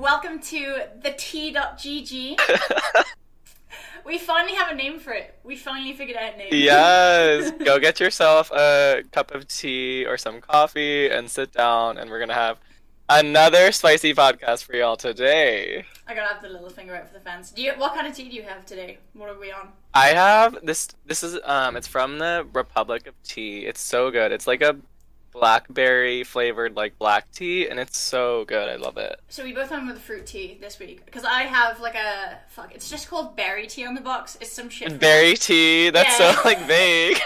Welcome to the T.GG. We finally have a name for it. We finally figured out a name. Yes. Go get yourself a cup of tea or some coffee and sit down, and we're going to have another spicy podcast for y'all today. I got to have the little finger out for the fans. What kind of tea do you have today? What are we on? I have this. This is, it's from the Republic of Tea. It's so good. It's like a blackberry flavored like black tea, and it's so good. I love it. So we both went with fruit tea this week because I have like a it's just called berry tea on the box. It's some shit. Berry tea? That's yeah. So like vague.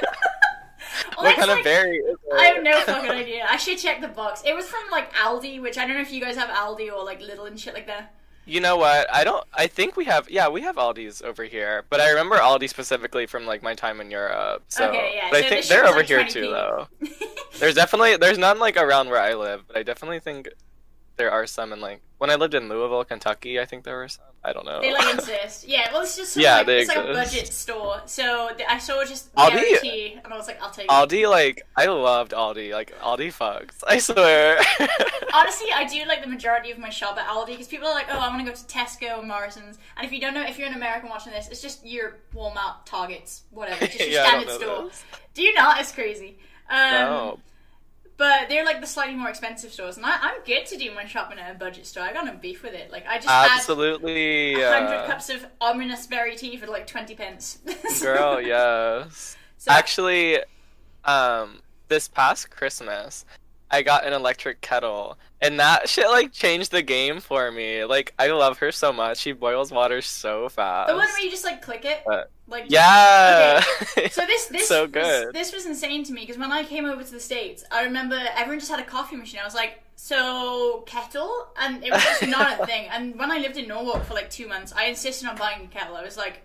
Well, what kind of berry is it? I have no fucking idea. I should check the box. It was from like Aldi, which I don't know if you guys have Aldi or like Lidl and shit like that. You know what? I think we have Aldi's over here, but I remember Aldi specifically from like my time in Europe. So okay, yeah. But so I think they're over like here too though. There's none like around where I live, but I definitely think there are some in like when I lived in Louisville, Kentucky, I think there were some. I don't know. They like exist. Yeah, well it's just sort of, like, it's like a budget store. So I saw just Aldi tea, and I was like, I'll take it. Aldi, like I loved Aldi. Like Aldi fucks, I swear. Honestly, I do like the majority of my shop at Aldi because people are like, oh, I want to go to Tesco and Morrison's. And if you don't know, if you're an American watching this, it's just your Walmart, Targets, whatever. Just your standard stores. Do you not? It's crazy. No. But they're like the slightly more expensive stores, and I'm good to do my shopping at a budget store. I got no beef with it. Like I just absolutely had 100 cups of ominous berry tea for like 20 pence. Girl, yes. So, actually, this past Christmas, I got an electric kettle, and that shit like changed the game for me. Like I love her so much. She boils water so fast. The one where you just like click it. Like, yeah. Okay. So this so good. This was insane to me because when I came over to the States, I remember everyone just had a coffee machine. I was like, so kettle, and it was just not a thing. And when I lived in Norwalk for like 2 months, I insisted on buying a kettle. I was like,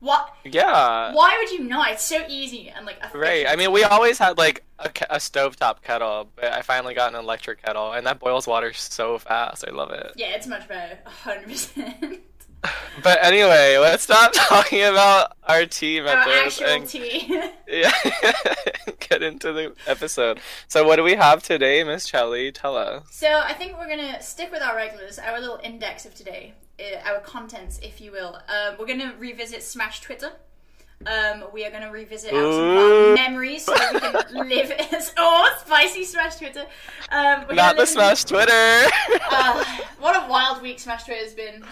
what? Yeah. Why would you not? It's so easy and like efficient. Right. I mean, we always had like a stovetop kettle, but I finally got an electric kettle, and that boils water so fast. I love it. Yeah, it's much better, 100%. But anyway, let's stop talking about our tea methods and tea. Yeah, get into the episode. So what do we have today, Miss Chelly? Tell us. So I think we're going to stick with our regulars, our little index of today, our contents, if you will. We're going to revisit Smash Twitter. We are going to revisit our memories so that we can live as spicy Smash Twitter. Not the Smash Twitter! What a wild week Smash Twitter has been.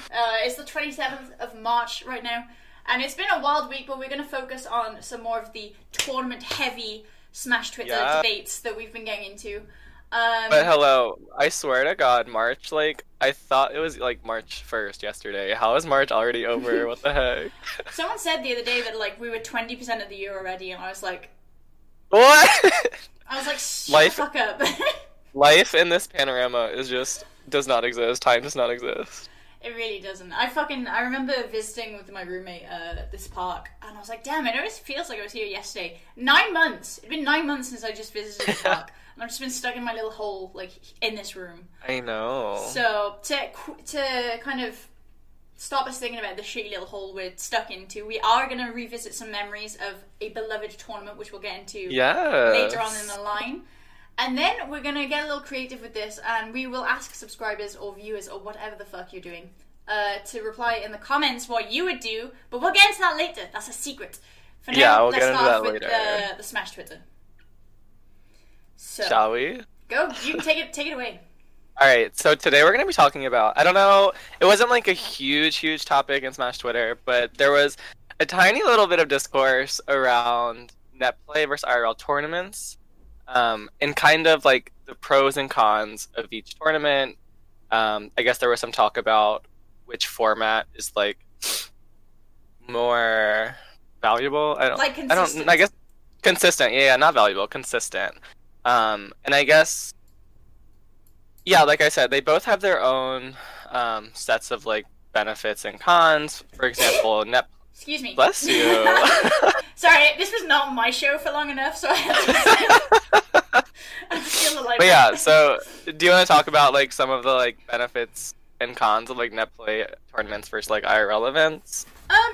It's the 27th of March right now, and it's been a wild week, but we're going to focus on some more of the tournament-heavy Smash Twitter debates that we've been getting into. But hello, I swear to God, March, like, I thought it was, like, March 1st yesterday. How is March already over? What the heck? Someone said the other day that, like, we were 20% of the year already, and I was like... What? I was like, shut the fuck up. Life in this panorama is just... does not exist. Time does not exist. It really doesn't. I remember visiting with my roommate at this park, and I was like, damn, it always feels like I was here yesterday. 9 months! It'd been 9 months since I just visited the park. And I've just been stuck in my little hole, like, in this room. I know. So, to kind of stop us thinking about the shitty little hole we're stuck into, we are going to revisit some memories of a beloved tournament, which we'll get into later on in the line. And then we're going to get a little creative with this, and we will ask subscribers or viewers or whatever the fuck you're doing to reply in the comments what you would do, but we'll get into that later. That's a secret. For now, yeah, we'll get into that later. Let's start with the Smash Twitter. So, shall we? Go. You can take it away. All right. So today we're going to be talking about, I don't know, it wasn't like a huge topic in Smash Twitter, but there was a tiny little bit of discourse around netplay versus IRL tournaments, and kind of like the pros and cons of each tournament. I guess there was some talk about which format is like more valuable. I guess consistent. Yeah, not valuable, consistent. And I guess, yeah, like I said, they both have their own sets of like benefits and cons. For example, excuse me. Bless you. Sorry, this was not my show for long enough, so I had to feel alive. But yeah, so do you want to talk about like some of the like benefits and cons of like netplay tournaments versus like IRL events?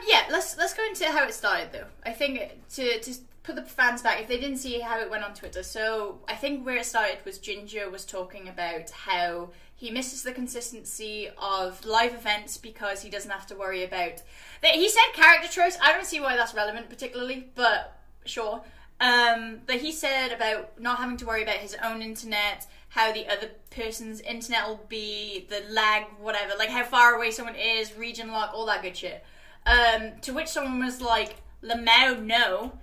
Yeah, let's go into how it started though. I think to put the fans back if they didn't see how it went on Twitter. So I think where it started was Ginger was talking about how he misses the consistency of live events because he doesn't have to worry about... He said character tropes. I don't see why that's relevant particularly, but sure. But he said about not having to worry about his own internet, how the other person's internet will be, the lag, whatever, like how far away someone is, region lock, all that good shit. To which someone was like, LMAO, no.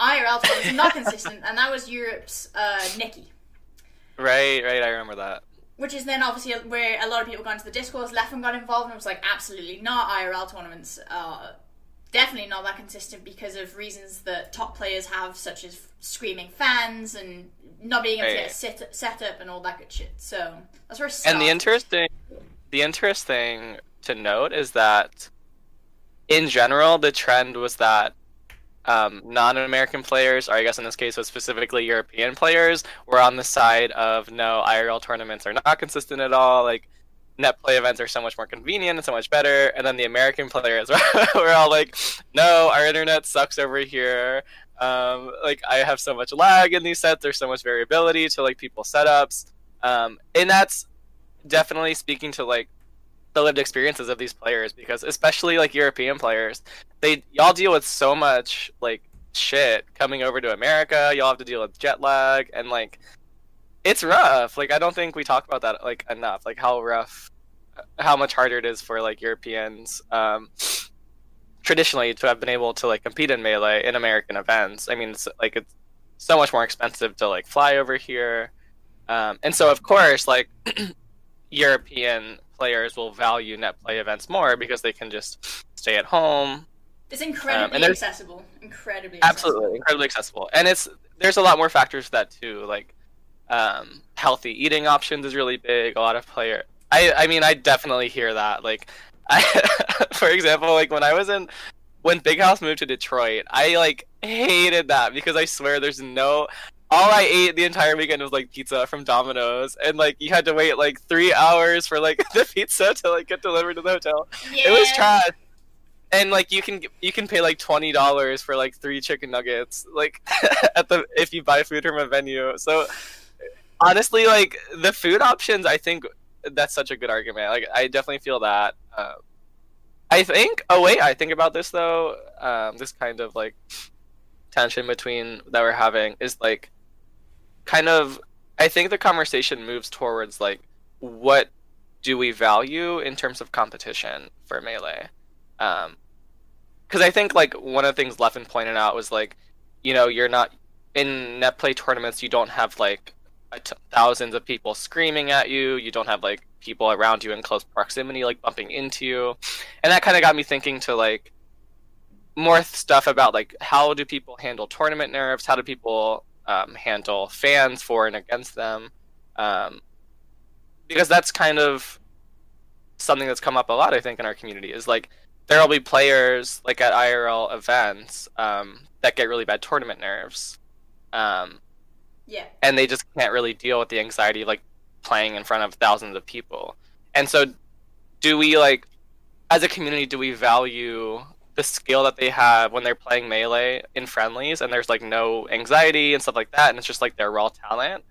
IRL is not consistent, and that was Europe's Nikki. Right, I remember that. Which is then obviously where a lot of people got into the discourse, left and got involved, and was like, absolutely not, IRL tournaments are definitely not that consistent because of reasons that top players have, such as screaming fans and not being able to get a set up and all that good shit. So that's where it started. And the interesting to note is that, in general, the trend was that non-American players, or I guess in this case was specifically European players, were on the side of no, IRL tournaments are not consistent at all, like netplay events are so much more convenient and so much better. And then the American players were all like, no, our internet sucks over here, like I have so much lag in these sets, there's so much variability to like people's setups, and that's definitely speaking to like the lived experiences of these players, because especially like European players, y'all deal with so much like shit coming over to America. Y'all have to deal with jet lag and like it's rough. Like I don't think we talk about that like enough, like how rough, how much harder it is for like Europeans traditionally to have been able to like compete in Melee in American events. I mean, it's so much more expensive to like fly over here, and so of course like European players will value netplay events more because they can just stay at home. It's incredibly accessible. Absolutely, incredibly accessible. And there's a lot more factors to that too. Like healthy eating options is really big. A lot of player. I mean, I definitely hear that. Like, for example, like when Big House moved to Detroit, I like hated that because I swear there's no. All I ate the entire weekend was, like, pizza from Domino's, and, like, you had to wait, like, 3 hours for, like, the pizza to, like, get delivered to the hotel. Yeah. It was trash. And, like, you can pay, like, $20 for, like, 3 chicken nuggets, like, if you buy food from a venue. So, honestly, like, the food options, I think that's such a good argument. Like, I definitely feel that. I think about this, though, this kind of, like, tension between that we're having is, like, kind of, I think the conversation moves towards like what do we value in terms of competition for Melee, because I think like one of the things Leffen pointed out was like, you know, you're not in netplay tournaments, you don't have like thousands of people screaming at you. You don't have like people around you in close proximity like bumping into you, and that kind of got me thinking to like more stuff about like how do people handle tournament nerves? How do people handle fans for and against them? Because that's kind of something that's come up a lot, I think, in our community is like there will be players like at IRL events that get really bad tournament nerves. Yeah. And they just can't really deal with the anxiety of like playing in front of thousands of people. And so do we like, as a community, do we value the skill that they have when they're playing Melee in friendlies and there's like no anxiety and stuff like that and it's just like their raw talent?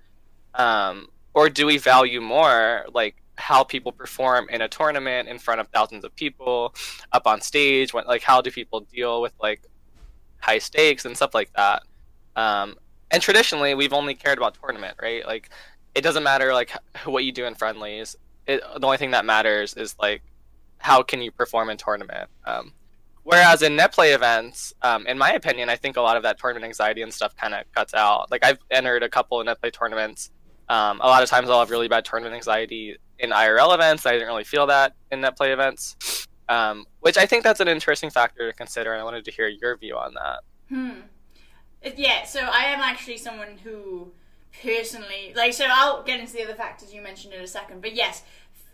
Or do we value more like how people perform in a tournament in front of thousands of people up on stage? When, like, how do people deal with like high stakes and stuff like that? And traditionally, we've only cared about tournament, right? Like, it doesn't matter like what you do in friendlies. The only thing that matters is like how can you perform in tournament. Whereas in net play events, in my opinion, I think a lot of that tournament anxiety and stuff kind of cuts out. Like, I've entered a couple of net play tournaments. A lot of times I'll have really bad tournament anxiety in IRL events. I didn't really feel that in net play events, which I think that's an interesting factor to consider. And I wanted to hear your view on that. Yeah, so I am actually someone who personally, like, so I'll get into the other factors you mentioned in a second, but yes,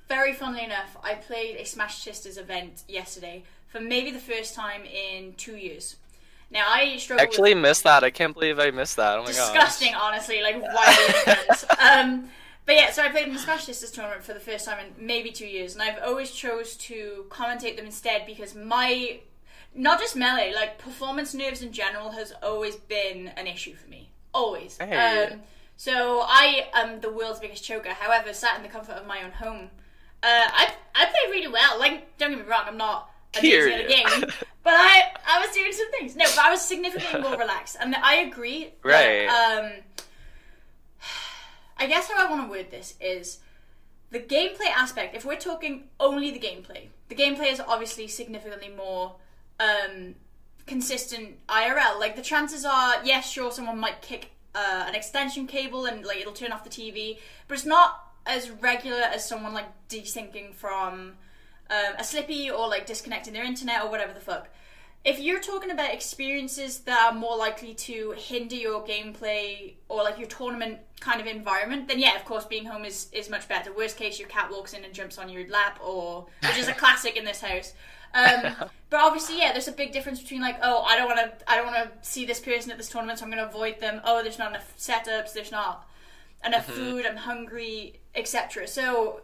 very funnily enough, I played a Smash Sisters event yesterday for maybe the first time in 2 years. Now, I struggle actually missed that. I can't believe I missed that. Oh my gosh. Disgusting, honestly, like, why but yeah, so I played in the Smash Sisters tournament for the first time in maybe 2 years, and I've always chose to commentate them instead because my... Not just Melee, like, performance nerves in general has always been an issue for me. Always. Hey. So I am the world's biggest choker. However, sat in the comfort of my own home, I played really well. Like, don't get me wrong, I'm not amazing at a game. But I was doing some things. No, but I was significantly more relaxed. And I agree. Right. That, I guess how I want to word this is the gameplay aspect. If we're talking only the gameplay is obviously significantly more... consistent IRL. Like, the chances are, yes, sure, someone might kick an extension cable and, like, it'll turn off the TV, but it's not as regular as someone, like, desyncing from a Slippi or, like, disconnecting their internet or whatever the fuck. If you're talking about experiences that are more likely to hinder your gameplay or, like, your tournament kind of environment, then, yeah, of course, being home is much better. Worst case, your cat walks in and jumps on your lap, or which is a classic in this house. But obviously, yeah, there's a big difference between like, oh, I don't want to see this person at this tournament, so I'm going to avoid them. Oh, there's not enough setups, there's not enough food, I'm hungry, etc. So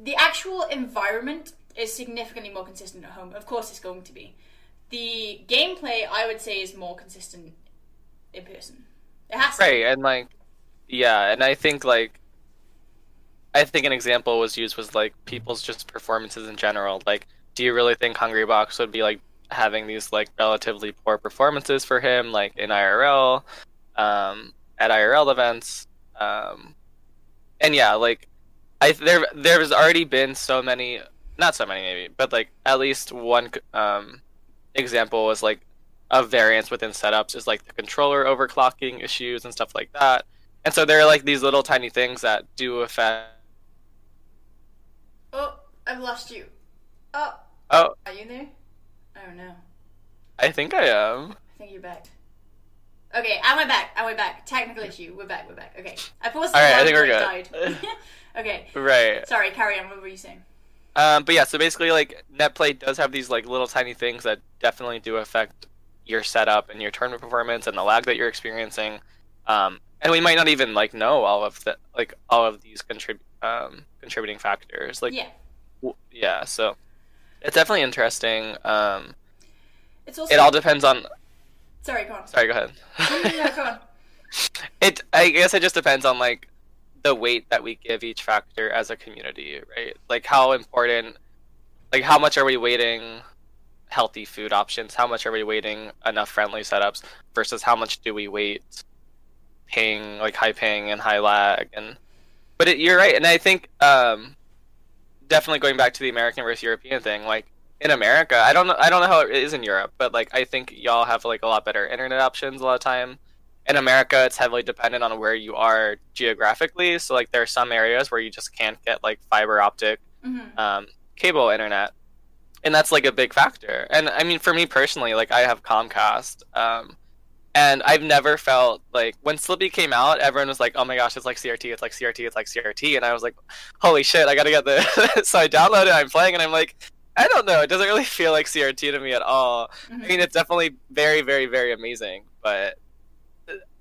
the actual environment is significantly more consistent at home. Of course, it's going to be. The gameplay, I would say, is more consistent in person. It has to be. Right, and like, yeah, and I think an example was used was like people's just performances in general, like. Do you really think Hungrybox would be like having these like relatively poor performances for him, like in IRL, at IRL events, and yeah, like there has already been so many, not so many maybe, but like at least one example was like a variance within setups is like the controller overclocking issues and stuff like that, and so there are like these little tiny things that do affect. Oh, I've lost you. Oh. Are you there? Oh no. I think I am. I think you're back. Okay, and we're back. Technical issue. We're back. Okay. I paused. All right, I think we're good. Okay. Right. Sorry, carry on. What were you saying? But yeah, so basically, like, NetPlay does have these, like, little tiny things that definitely do affect your setup and your tournament performance and the lag that you're experiencing. And we might not even, like, know all of these contributing factors. Like, yeah. Yeah, so... It's definitely interesting. It's also... It all depends on... Sorry, go on. Sorry, go ahead. No, go on. I guess it just depends on, like, the weight that we give each factor as a community, right? Like, how important... Like, how much are we weighting healthy food options? How much are we weighting enough friendly setups? Versus how much do we weight ping, like, high ping and high lag? But you're right, and I think... Definitely going back to the American versus European thing, like in America, I don't know how it is in Europe, but like I think y'all have like a lot better internet options a lot of time, in America, it's heavily dependent on where you are geographically. So, like, there are some areas where you just can't get, like, fiber optic cable internet. And that's, like, a big factor. And, I mean, for me personally, like, I have Comcast. And I've never felt, like, when Slippi came out, everyone was like, oh, my gosh, it's like CRT, it's like CRT, it's like CRT. And I was like, holy shit, I got to get this. So I downloaded it, I'm playing, and I'm like, I don't know. It doesn't really feel like CRT to me at all. I mean, it's definitely very, very, very amazing. But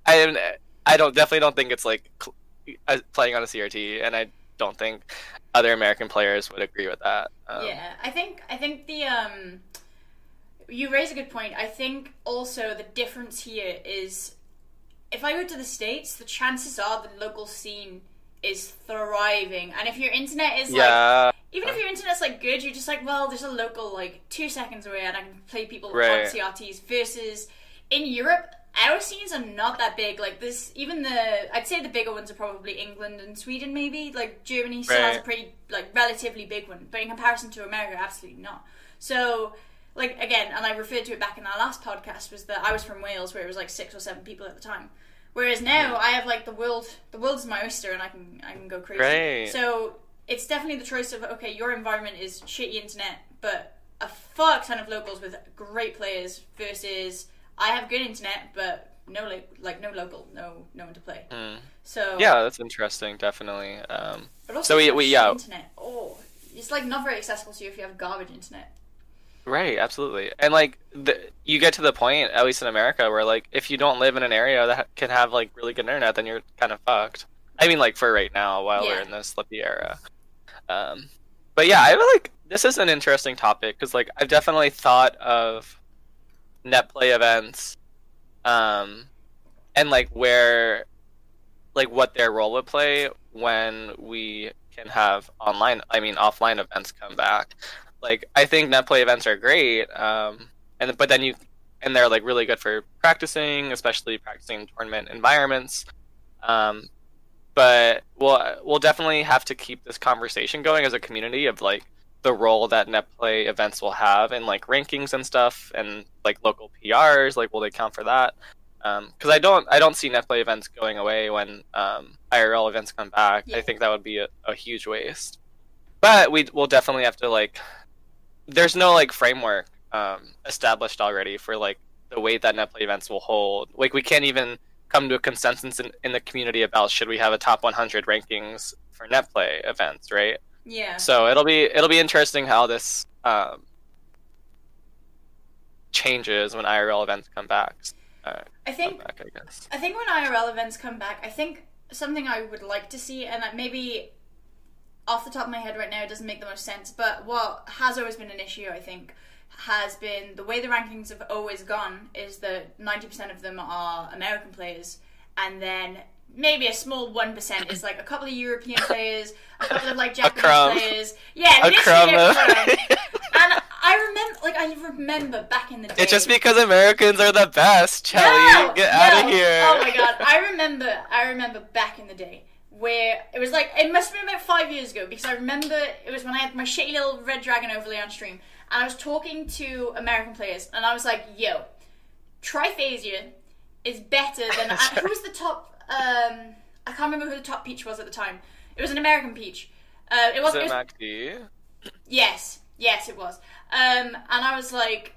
I definitely don't think it's like playing on a CRT, and I don't think other American players would agree with that. Yeah, I think the you raise a good point. I think also the difference here is if I go to the States, the chances are the local scene is thriving, and if your internet is like, even if your internet's like good, you're just like, well, there's a local like 2 seconds away, and I can play people on CRTs. Versus in Europe, our scenes are not that big. Like this, even the, I'd say the bigger ones are probably England and Sweden, maybe. Like Germany still has a pretty, like, relatively big one, but in comparison to America, absolutely not. So, like, again, and I referred to it back in our last podcast, was that I was from Wales, where it was like 6 or 7 people at the time. Whereas now I have like the world's my oyster, and I can go crazy. So it's definitely the choice of, okay, your environment is shitty internet, but a fuck ton of locals with great players, versus I have good internet, but no local, no one to play. So yeah, that's interesting, definitely. But also, so we internet, it's like not very accessible to you if you have garbage internet. Right, absolutely. And like you get to the point, at least in America, where like if you don't live in an area that can have like really good internet, then you're kind of fucked. I mean, like, for right now, while we're in this Slippi era. But yeah, I feel like this is an interesting topic, because like I've definitely thought of net play events, and like where, like what their role would play when we can have offline events come back. Like, I think net play events are great, and they're like really good for practicing, especially practicing in tournament environments. But we'll definitely have to keep this conversation going as a community of like the role that net play events will have in like rankings and stuff, and like local PRs. Like, will they count for that? Because I don't see net play events going away when IRL events come back. Yeah. I think that would be a huge waste. But we'll definitely have to, like, there's no like framework established already for like the weight that net play events will hold. Like, we can't even come to a consensus in the community about should we have a top 100 rankings for net play events, right? Yeah. So it'll be interesting how this changes when IRL events come back. I think when IRL events come back, I think something I would like to see, and that maybe off the top of my head right now it doesn't make the most sense, but what has always been an issue, I think, has been the way the rankings have always gone is that 90% of them are American players, and then maybe a small 1% is like a couple of European players, a couple of like Japanese players. Yeah, literally everyone. And I remember back in the day. It's just because Americans are the best, Chelly. Get out of here. Oh my god, I remember back in the day, where it was like, it must have been about 5 years ago, because I remember it was when I had my shitty little Red Dragon overlay on stream, and I was talking to American players, and I was like, yo, Triphasia is better than, who was the top, I can't remember who the top peach was at the time. It was an American peach. It was MACD? Yes, it was. And I was like,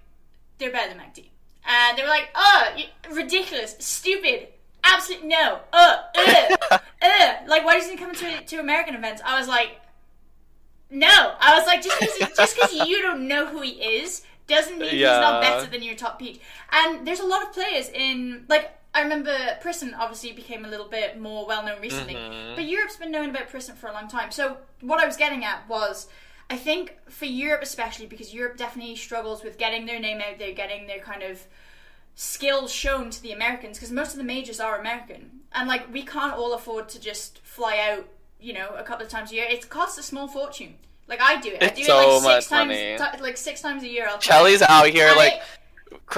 they're better than MACD. And they were like, oh, ridiculous, stupid, absolutely no, like, why doesn't he come to American events? I was like, no. I was like, just because you don't know who he is doesn't mean he's not better than your top peach. And there's a lot of players in, like, I remember Pristen obviously became a little bit more well-known recently, but Europe's been knowing about Pristen for a long time. So what I was getting at was, I think for Europe especially, because Europe definitely struggles with getting their name out there, getting their kind of skills shown to the Americans, because most of the majors are American. And, like, we can't all afford to just fly out, you know, a couple of times a year. It costs a small fortune. Like, I do it. I do it, like, six times a year. I'll Chelly's out here, like...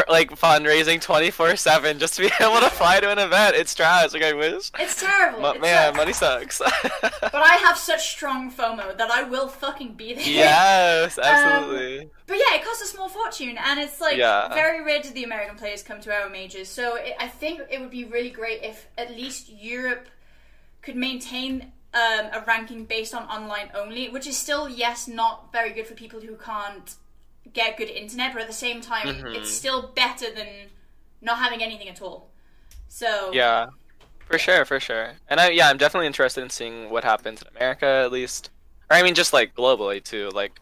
like fundraising 24/7 just to be able to fly to an event. It's trash. Like I wish. It's terrible. Man, money sucks. But I have such strong FOMO that I will fucking be there. Yes, absolutely. But yeah, it costs a small fortune, and it's like very rare do the American players come to our majors. So I think it would be really great if at least Europe could maintain a ranking based on online only, which is still, yes, not very good for people who can't get good internet, but at the same time, it's still better than not having anything at all. So yeah, for sure, for sure. And I'm definitely interested in seeing what happens in America, at least, or I mean, just like globally too, like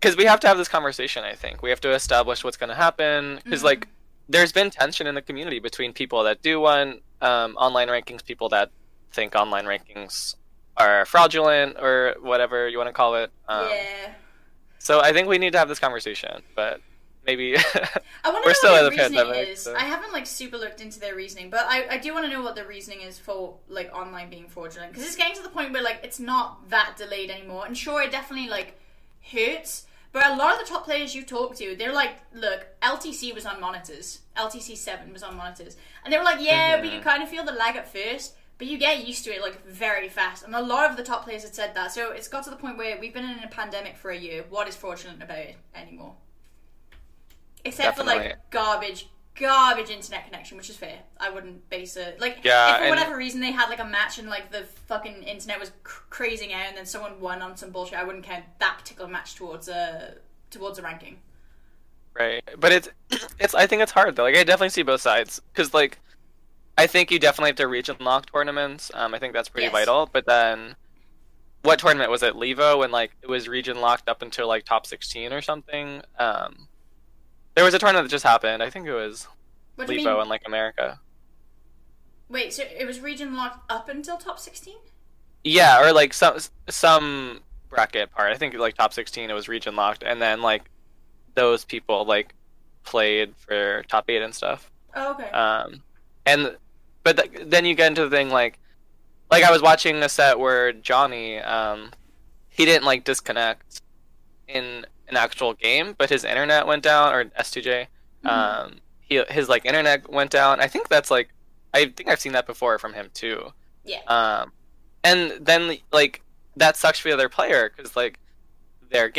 because we have to have this conversation. I think we have to establish what's going to happen because like there's been tension in the community between people that do want online rankings, people that think online rankings are fraudulent or whatever you want to call it. So I think we need to have this conversation, but maybe we're still in the pandemic. So. I haven't like super looked into their reasoning, but I do want to know what the reasoning is for like online being fraudulent, because it's getting to the point where like it's not that delayed anymore. And sure, it definitely like hurts, but a lot of the top players you talk to, they're like, look, LTC was on monitors, LTC 7 was on monitors, and they were like, yeah, but you kind of feel the lag at first, but you get used to it like very fast. And a lot of the top players had said that. So it's got to the point where we've been in a pandemic for a year. What is fraudulent about it anymore? Except for like garbage internet connection, which is fair. I wouldn't base it. Like if for whatever reason they had like a match and like the fucking internet was crazing out and then someone won on some bullshit, I wouldn't count that particular match towards a ranking. Right. But it's I think it's hard though. Like I definitely see both sides, because like I think you definitely have to region lock tournaments. I think that's pretty vital. But then, what tournament was it? Levo, when like it was region locked up until like top 16 or something. There was a tournament that just happened. I think it was Levo in like America. Wait, so it was region locked up until top 16? Yeah, or like some bracket part. I think like top 16 it was region locked, and then like those people like played for top 8 and stuff. Oh, okay. But then you get into the thing, like I was watching a set where Johnny, he didn't, like, disconnect in an actual game, but his internet went down, or S2J, his, like, internet went down. I think that's, like, I think I've seen that before from him, too. Yeah. And then, like, that sucks for the other player, because, like, their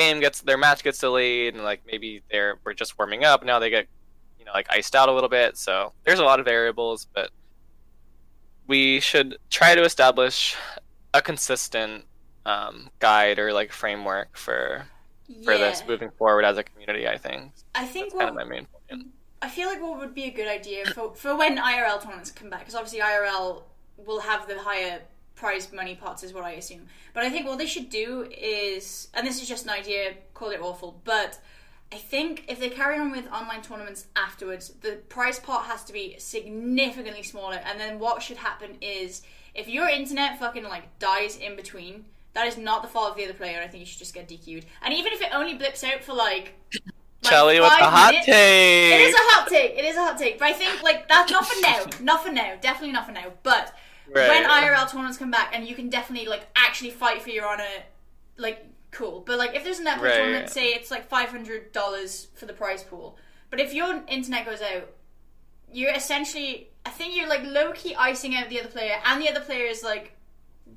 match gets delayed, and, like, maybe we're just warming up, and now they get like iced out a little bit. So there's a lot of variables, but we should try to establish a consistent guide or like framework for this moving forward as a community. I think that's kind of my main point. I feel like what would be a good idea for when IRL tournaments come back, because obviously IRL will have the higher prize money pots is what I assume, but I think what they should do is, and this is just an idea, call it awful, but I think if they carry on with online tournaments afterwards, the prize pot has to be significantly smaller. And then what should happen is, if your internet fucking like dies in between, that is not the fault of the other player. I think you should just get DQ'd. And even if it only blips out for like Charlie with a hot take. It is a hot take. But I think like that's not for now. Definitely not for now. But when IRL tournaments come back, and you can definitely like actually fight for your honor, like. Cool, but like if there's an average tournament, say it's like $500 for the prize pool, but if your internet goes out, you're essentially, I think you're like low-key icing out the other player, and the other player is like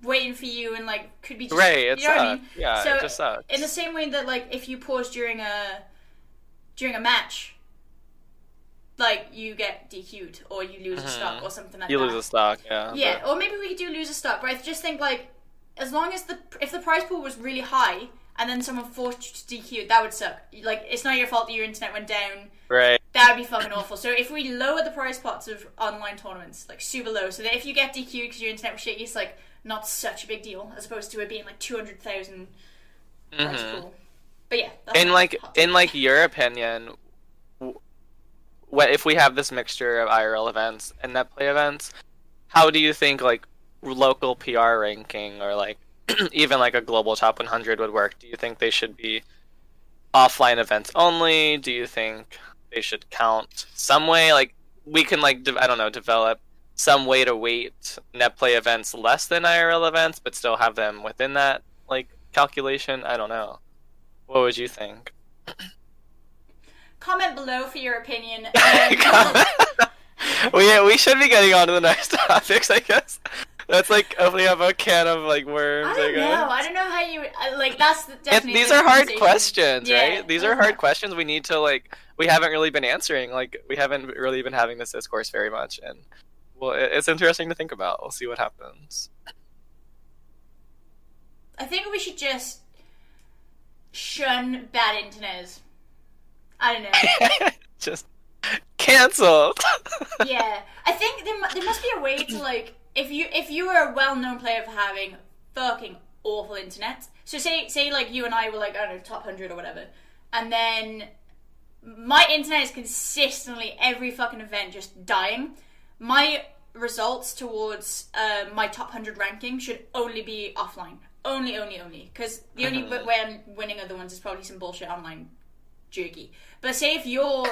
waiting for you and like could be just, it sucks. What I mean? Yeah, so it just sucks. In the same way that like if you pause during a match, like you get DQ'd or you lose a stock or something like that. You lose a stock, yeah. But... or maybe we do lose a stock, but I just think like, as long as if the prize pool was really high and then someone forced you to DQ, that would suck. Like, it's not your fault that your internet went down. Right. That would be fucking awful. So if we lower the prize pots of online tournaments, like super low, so that if you get DQ'd because your internet was shitty, it's like not such a big deal, as opposed to it being like 200,000 prize pool. But yeah. In your opinion, what if we have this mixture of IRL events and netplay events? How do you think like local PR ranking or like even like a global top 100 would work? Do you think they should be offline events only? Do you think they should count some way? Like we can like develop some way to weight netplay events less than IRL events, but still have them within that like calculation. I don't know. What would you think? Comment below for your opinion. We should be getting on to the next topics, I guess. That's like opening up a can of like worms. I don't know how you like. That's definitely. These are hard questions, right? Yeah. These are hard questions. We need to like. We haven't really been answering. Like we haven't really been having this discourse very much, and well, it's interesting to think about. We'll see what happens. I think we should just shun bad internet. I don't know. Just cancelled. Yeah, I think there must be a way to like. If you were a well-known player for having fucking awful internet, so say like you and I were like, I don't know, top 100 or whatever, and then my internet is consistently every fucking event just dying, my results towards my top 100 ranking should only be offline. Only. Because the only way I'm winning other ones is probably some bullshit online jerky. But say if you're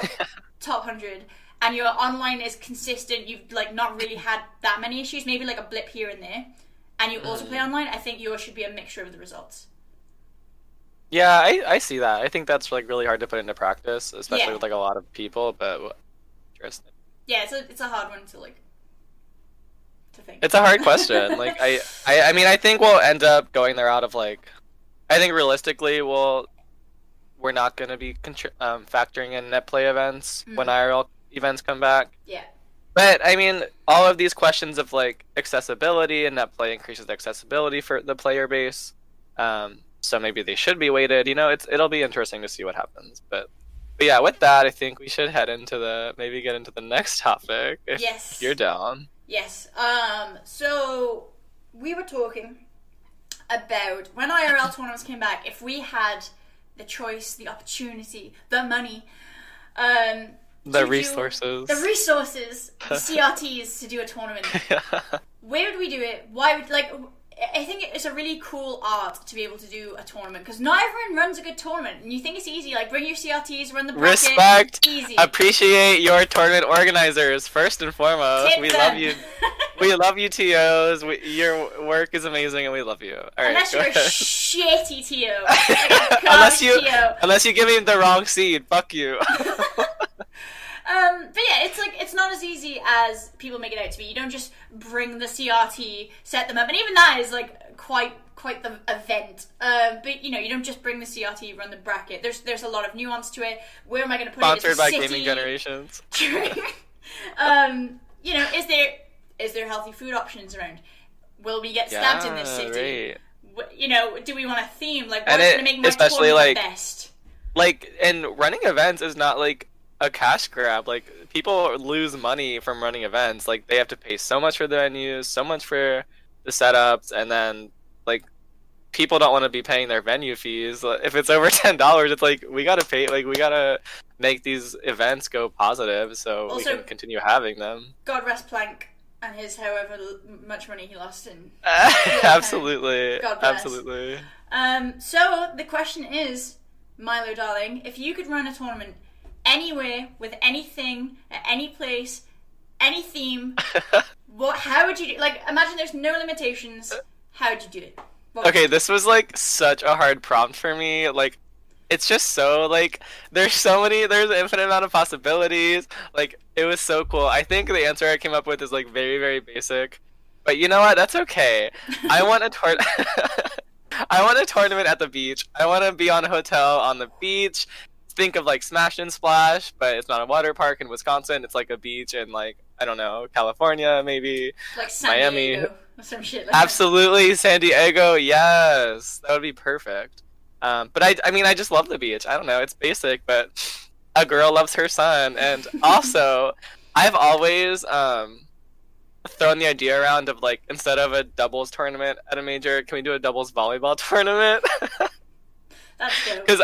top 100... and your online is consistent, you've like not really had that many issues, maybe like a blip here and there, and you also play online, I think yours should be a mixture of the results. Yeah, I see that. I think that's like really hard to put into practice, especially with like a lot of people, but interesting. Yeah, it's a hard one to like to think. It's a hard question. Like I mean, I think we'll end up going there out of like, I think realistically we're not going to be factoring in net play events when IRL events come back. Yeah. But I mean, all of these questions of like accessibility and net play increases the accessibility for the player base. So maybe they should be weighted, you know, it'll be interesting to see what happens. But yeah, with that, I think we should head into the next topic. Yes. You're down. Yes. So we were talking about when IRL tournaments came back, if we had the choice, the opportunity, the money, The resources, the CRTs to do a tournament. Yeah. Where would we do it? Why would, like, I think it's a really cool art to be able to do a tournament, because not everyone runs a good tournament, and you think it's easy, like, bring your CRTs, run the bracket. Respect, easy. Appreciate your tournament organizers, first and foremost. Tip we them. Love you. We love you, TOs. Your work is amazing, and we love you. All right, unless you're a shitty TO. Like unless you give me the wrong seed, fuck you. But yeah, it's like, it's not as easy as people make it out to be. You don't just bring the CRT, set them up, and even that is like quite the event. But you know, you don't just bring the CRT, run the bracket. There's a lot of nuance to it. Where am I going to put it? Sponsored by city? Gaming Generations. You know, is there healthy food options around? Will we get stabbed in this city? Right. You know, do we want a theme? Like, what's going to make my tournament like, the best? Like, and running events is not like a cash grab. Like, people lose money from running events. Like, they have to pay so much for the venues, so much for the setups, and then like people don't want to be paying their venue fees. If it's over $10, it's like we gotta pay. Like, we gotta make these events go positive so also, we can continue having them. God rest Plank and his however much money he lost in. Absolutely, God bless. Absolutely. So the question is, Milo darling, if you could run a tournament anywhere, with anything, at any place, any theme, how would you do, like, imagine there's no limitations, how would you do it? Okay, this was, like, such a hard prompt for me, like, it's just so, like, there's an infinite amount of possibilities, like, it was so cool. I think the answer I came up with is, like, very, very basic, but you know what, that's okay. I want a tournament at the beach, I want to be on a hotel on the beach. Think of like Smash and Splash, but it's not a water park in Wisconsin. It's like a beach in like, I don't know, California, maybe like San Miami, Diego, or some shit like absolutely that. San Diego, yes, that would be perfect. But I mean, I just love the beach. I don't know, it's basic, but a girl loves her son, and also I've always thrown the idea around of like, instead of a doubles tournament at a major, can we do a doubles volleyball tournament? That's good. Because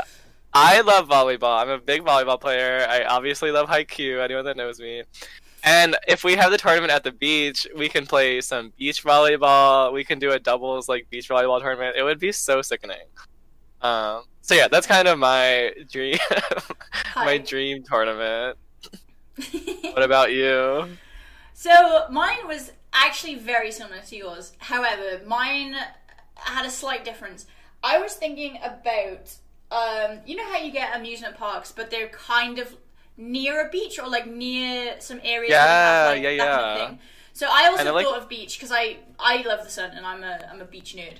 I love volleyball. I'm a big volleyball player. I obviously love Haikyuu, anyone that knows me. And if we have the tournament at the beach, we can play some beach volleyball. We can do a doubles like beach volleyball tournament. It would be so sickening. So yeah, that's kind of my dream dream tournament. What about you? So mine was actually very similar to yours. However, mine had a slight difference. I was thinking about you know how you get amusement parks, but they're kind of near a beach or like near some areas. Yeah, that kind of thing. So I also thought of beach because I love the sun and I'm a beach nerd.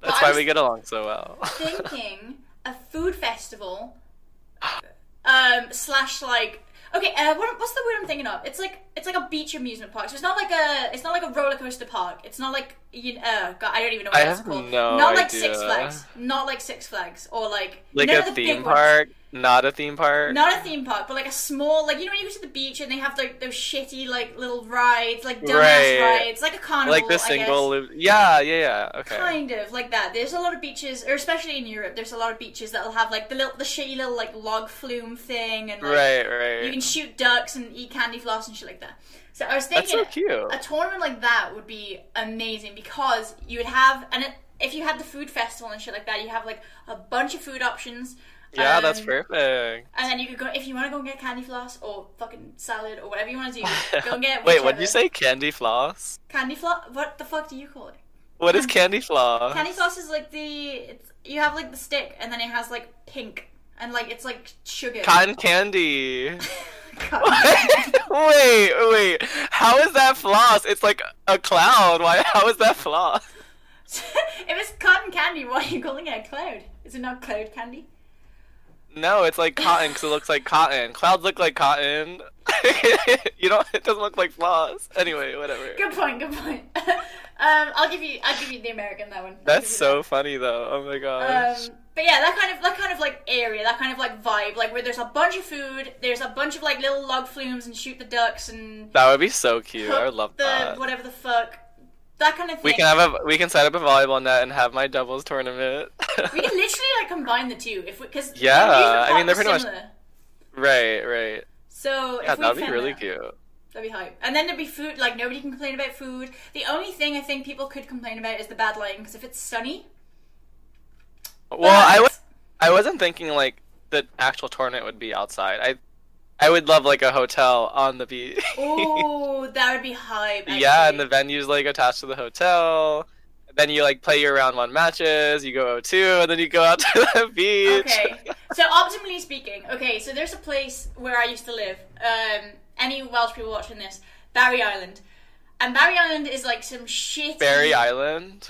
That's why we get along so well. Thinking a food festival slash like. Okay, what's the word I'm thinking of? It's like a beach amusement park. So it's not like a roller coaster park. It's not like God, I don't even know what it's called. Not like Six Flags, or like a theme park. Not a theme park, but like a small, like, you know when you go to the beach and they have like those shitty like little rides, like dumbass rides, like a carnival. Like the single, yeah. Okay. Kind of like that. There's a lot of beaches, or especially in Europe, there's a lot of beaches that'll have like the shitty little like log flume thing, and like, you can shoot ducks and eat candy floss and shit like that. So I was thinking, that's so cute. A tournament like that would be amazing because you would have, and if you had the food festival and shit like that, you have like a bunch of food options. Yeah, that's perfect. And then you could go, if you want to go and get candy floss or fucking salad or whatever you want to do, go and get Wait, what did you say? Candy floss? Candy floss? What the fuck do you call it? What is candy floss? Candy floss is like you have like the stick and then it has like pink and like it's like sugar. Cotton candy. Wait. How is that floss? It's like a cloud. Why? How is that floss? If it's cotton candy, why are you calling it a cloud? Is it not cloud candy? No, it's like cotton because it looks like cotton. Clouds look like cotton. It doesn't look like floss. Anyway, whatever. Good point. I'll give you the American that one. That's so funny though. Oh my gosh. But yeah, that kind of like area, that kind of like vibe, like where there's a bunch of food, there's a bunch of like little log flumes and shoot the ducks and. That would be so cute. I would love that. Whatever the fuck. That kind of thing. We can set up a volleyball net and have my doubles tournament. We can literally like combine the two they're pretty similar. Right. So yeah, that'd be really cute. That'd be hype. And then there'd be food. Like nobody can complain about food. The only thing I think people could complain about is the bad lighting because if it's sunny. I wasn't thinking like the actual tournament would be outside. I would love, like, a hotel on the beach. Ooh, that would be hype. Yeah, and the venue's, like, attached to the hotel. Then you, like, play your round one matches, you go 0-2, and then you go out to the beach. Okay, so optimally speaking, so there's a place where I used to live. Any Welsh people watching this? Barry Island. And Barry Island is, like, some shitty... Barry Island,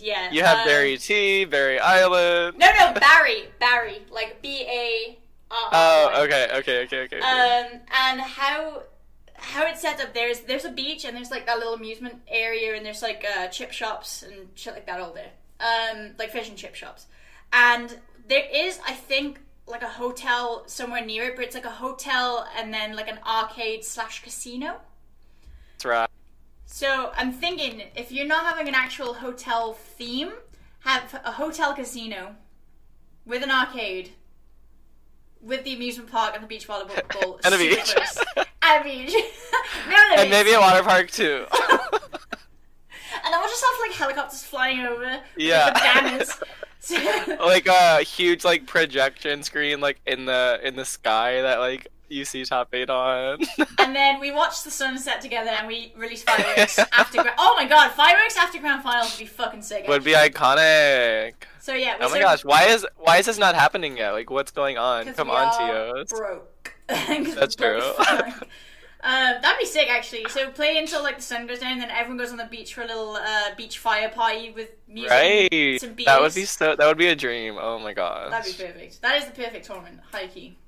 yeah. You have Barry Tea, Barry Island. No, Barry. Like, B-A... Okay. And how it's set up, there's a beach and there's like that little amusement area and there's like chip shops and shit like that all there, like fish and chip shops, and there is I think like a hotel somewhere near it, but it's like a hotel and then like an arcade slash casino. That's right. So I'm thinking if you're not having an actual hotel theme, have a hotel casino with an arcade. With the amusement park and the beach volleyball ball. And a beach. And maybe a water park too. And then we'll just have like helicopters flying over. Yeah. Banners. Like a huge like projection screen like in the sky that like you see top 8 on. And then we watch the sunset together and we release fireworks after. Oh my god, fireworks after grand finals would be fucking sick. Would be iconic. So yeah. Oh my gosh, why is this not happening yet? Like, what's going on? Come on, Tios. Broke. That's true. That'd be sick, actually. So play until like the sun goes down, and then everyone goes on the beach for a little beach fire party with music. Right. Some beers. That would be a dream. Oh my gosh. That'd be perfect. That is the perfect tournament, high key.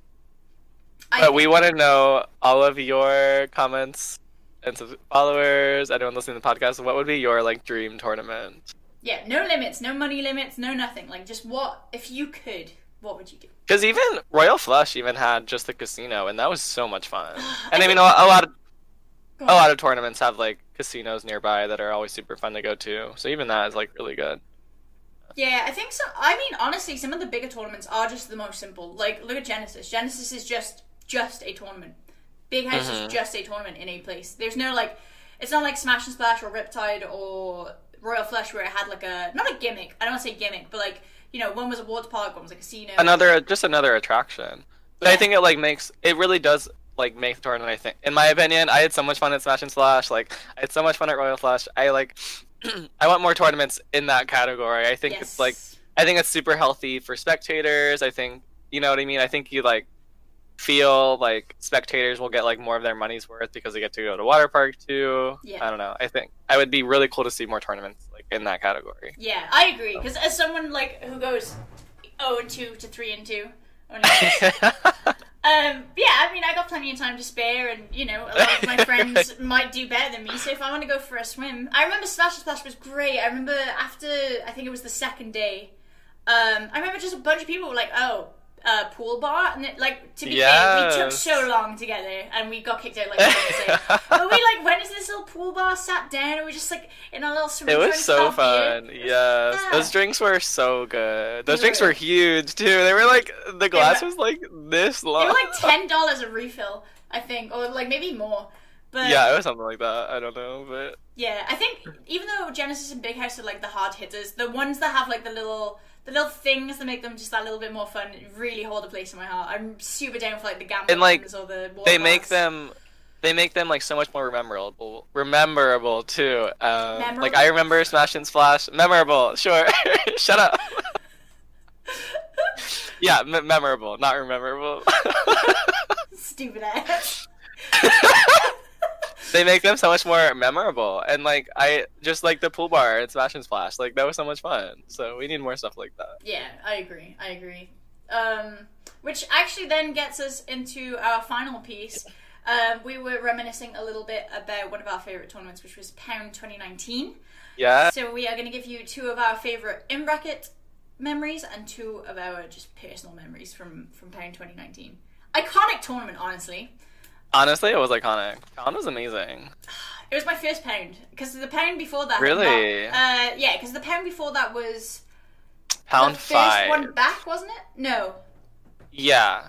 But we want to know all of your comments and followers, anyone listening to the podcast. What would be your like dream tournament? Yeah, no limits, no money limits, no nothing. Like, just what, if you could, what would you do? Because even Royal Flush even had just the casino, and that was so much fun. And I mean, a lot of tournaments have, like, casinos nearby that are always super fun to go to. So even that is, like, really good. Yeah, I think so. I mean, honestly, some of the bigger tournaments are just the most simple. Like, look at Genesis. Genesis is just a tournament. Big House is just a tournament in a place. There's no, like, it's not like Smash and Splash or Riptide or... Royal Flush, where it had like not a gimmick, but like, you know, one was a water park, one was a casino, another attraction. But yeah. I think it like makes it really does like make the tournament. I think, in my opinion, I had so much fun at Smash and Slash, like I had so much fun at Royal Flush. I like I want more tournaments in that category. I think it's like, I think it's super healthy for spectators. I think, you know what I mean, I think you like feel like spectators will get like more of their money's worth because they get to go to water park too. Yeah. I don't know. I think it would be really cool to see more tournaments like in that category. Yeah, I agree. Because as someone like who goes 0-2 to 3-2, yeah, I mean, I got plenty of time to spare, and you know, a lot of my friends might do better than me. So if I want to go for a swim, I remember Smash and Splash was great. I remember after I think it was the second day, I remember just a bunch of people were like, "Oh, pool bar," and it, like to be fair, we took so long to get there, and we got kicked out like Wednesday. But we like went into this little pool bar, sat down, and we just like in our little swim. It was so fun. Yes, those drinks were so good. Those drinks were huge too. They were like the glass was like this long. They were like $10 a refill, I think, or like maybe more. But yeah, it was something like that. I don't know, but yeah, I think even though Genesis and Big House are like the hard hitters, the ones that have like the little. The little things that make them just that little bit more fun really hold a place in my heart. I'm super down for like the gambling and, like, or the war they bars. They make them like so much more memorable too. Memorable? Like I remember Smash and Splash memorable. Sure, shut up. Yeah, memorable, not rememberable. Stupid ass. They make them so much more memorable, and like I just like the pool bar and Smash and Splash, like that was so much fun. So we need more stuff like that. Yeah, I agree. Which actually then gets us into our final piece. We were reminiscing a little bit about one of our favorite tournaments, which was Pound 2019. Yeah. So we are going to give you two of our favorite in bracket memories and two of our just personal memories from Pound 2019. Iconic tournament, honestly. Honestly, it was iconic. Pound was amazing. It was my first Pound. Because the Pound before that... Really? Yeah, because the Pound before that was... Pound 5. First one back, wasn't it? No. Yeah.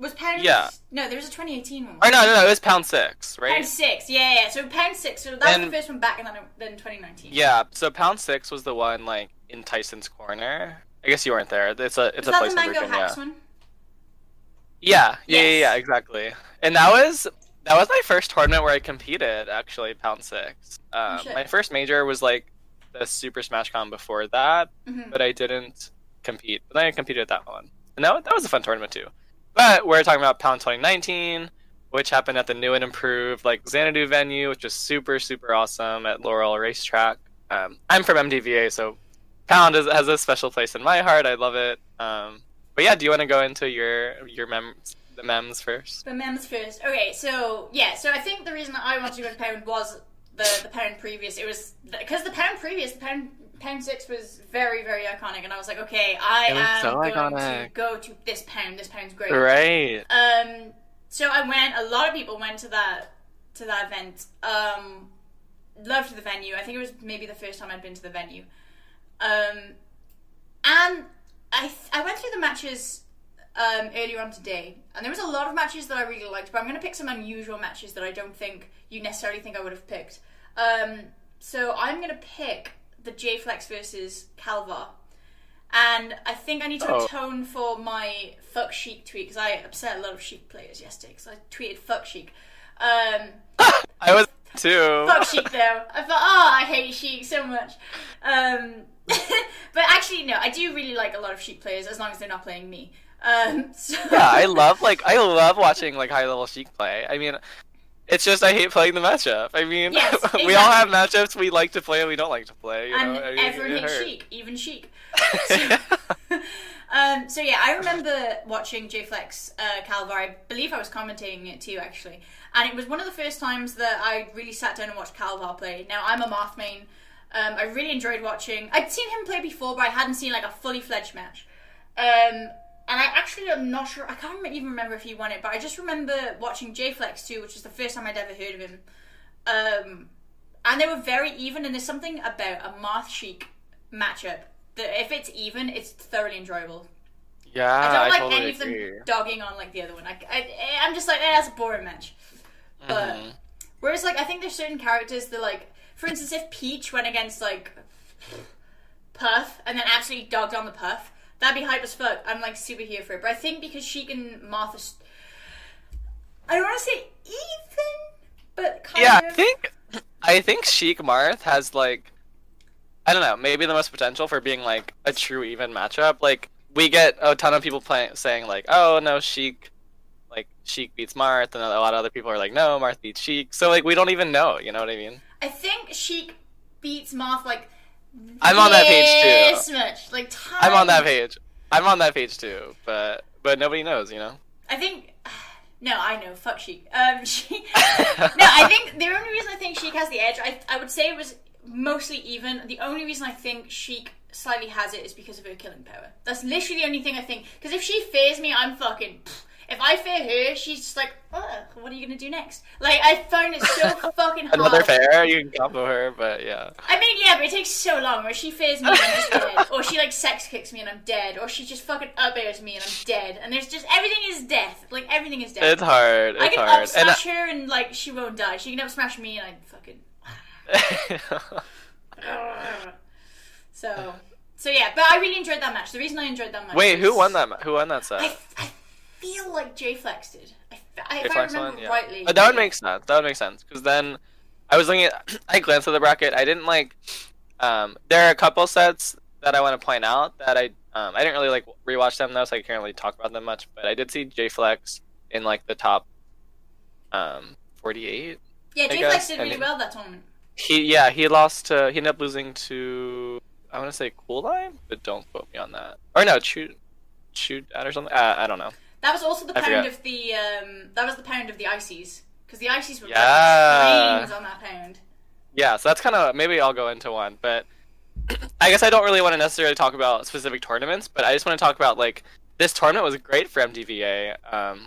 Was Pound... Yeah. No, there was a 2018 one. Oh, no, it was Pound 6, right? Pound 6, yeah. So Pound 6, so that was the first one back, and then 2019. Yeah, so Pound 6 was the one, like, in Tyson's Corner. I guess you weren't there. It's a place in Virginia. Was that the Mango Hacks one? Yeah, exactly. And that was my first tournament where I competed, actually, Pound 6. My first major was, like, the Super Smash Con before that, but I didn't compete. But then I competed at that one. And that was a fun tournament, too. But we're talking about Pound 2019, which happened at the new and improved, like, Xanadu venue, which is super, super awesome at Laurel Racetrack. I'm from MDVA, so Pound has a special place in my heart. I love it. But yeah, do you want to go into the mems first? The mems first. Okay, so yeah, so I think the reason that I wanted to go to Pound was the Pound previous. It was because the Pound previous, Pound 6 was very, very iconic, and I was like, okay, I am going to go to this Pound. This Pound's great. Right. So I went. A lot of people went to that event. Loved the venue. I think it was maybe the first time I'd been to the venue. And I went through the matches earlier on today, and there was a lot of matches that I really liked, but I'm going to pick some unusual matches that I don't think you necessarily think I would have picked. So I'm going to pick the J-Flex versus Kalvar, and I think I need to atone for my fuck Sheik tweet, because I upset a lot of Sheik players yesterday, because I tweeted fuck Sheik. I was too. Fuck Sheik though. I thought, I hate Sheik so much. But actually, no, I do really like a lot of Sheik players as long as they're not playing me. Yeah, I love watching like high level Sheik play. I mean, it's just I hate playing the matchup. I mean, yes, exactly. We all have matchups we like to play and we don't like to play. You know? I mean, everyone hates Sheik, even Sheik. So yeah, I remember watching J-Flex Kalvar. I believe I was commentating it to you actually, and it was one of the first times that I really sat down and watched Kalvar play. Now I'm a Marth main. I really enjoyed watching. I'd seen him play before, but I hadn't seen like a fully fledged match. And I actually am not sure. I can't even remember if he won it, but I just remember watching J-Flex too, which is the first time I'd ever heard of him. And they were very even. And there's something about a Marth Sheik matchup that if it's even, it's thoroughly enjoyable. Yeah, I totally agree. Any of them dogging on like the other one. I'm just like, that's a boring match. But whereas like I think there's certain characters that like. For instance, if Peach went against, like, Puff, and then absolutely dogged on the Puff, that'd be hype as fuck. I'm, like, super here for it. But I think because Sheik and Marth are... I don't want to say even, but kind of... Yeah, I think Sheik Marth has, like... I don't know, maybe the most potential for being, like, a true even matchup. Like, we get a ton of people saying like, oh no, Sheik, like Sheik beats Marth, and a lot of other people are like, no, Marth beats Sheik. So like we don't even know, you know what I mean? I think Sheik beats Marth like. I'm on that page too. Much. Like tons. I'm on that page. I'm on that page too, but nobody knows, you know. I think. No, I know. Fuck Sheik. She. No, I think the only reason I think Sheik has the edge, I would say it was mostly even. The only reason I think Sheik slightly has it is because of her killing power. That's literally the only thing I think. Because if she fears me, I'm fucking. If I fear her, she's just like, oh, what are you gonna do next? Like, I find it so fucking hard. Another fair, you can combo her, but yeah. I mean, yeah, but it takes so long. Or she fears me and I'm just dead. Or she like sex kicks me and I'm dead. Or she just fucking up airs me and I'm dead. And there's just everything is death. Like everything is death. It's hard. It's I can hard. Up smash and her and like she won't die. She can up smash me and I fucking. So yeah, but I really enjoyed that match. The reason I enjoyed that match. Wait, who won that? Who won that set? I feel like J-Flex did. If I remember one, yeah. Rightly. But that would make sense. That would make sense. Because then I was looking at... I glanced at the bracket. I didn't like... there are a couple sets that I want to point out that I didn't really like rewatch them though, so I can't really talk about them much. But I did see J-Flex in like the top 48. Yeah, J-Flex did really well that tournament. He lost to... He ended up losing to... I want to say Cool Lime, but don't quote me on that. Or no, Shoot at or something. I don't know. That was also the pound of the that was the pound of the Icies, because the Icies were planes on that pound. Yeah, so that's kind of maybe I'll go into one, but I guess I don't really want to necessarily talk about specific tournaments, but I just want to talk about like this tournament was great for MDVA.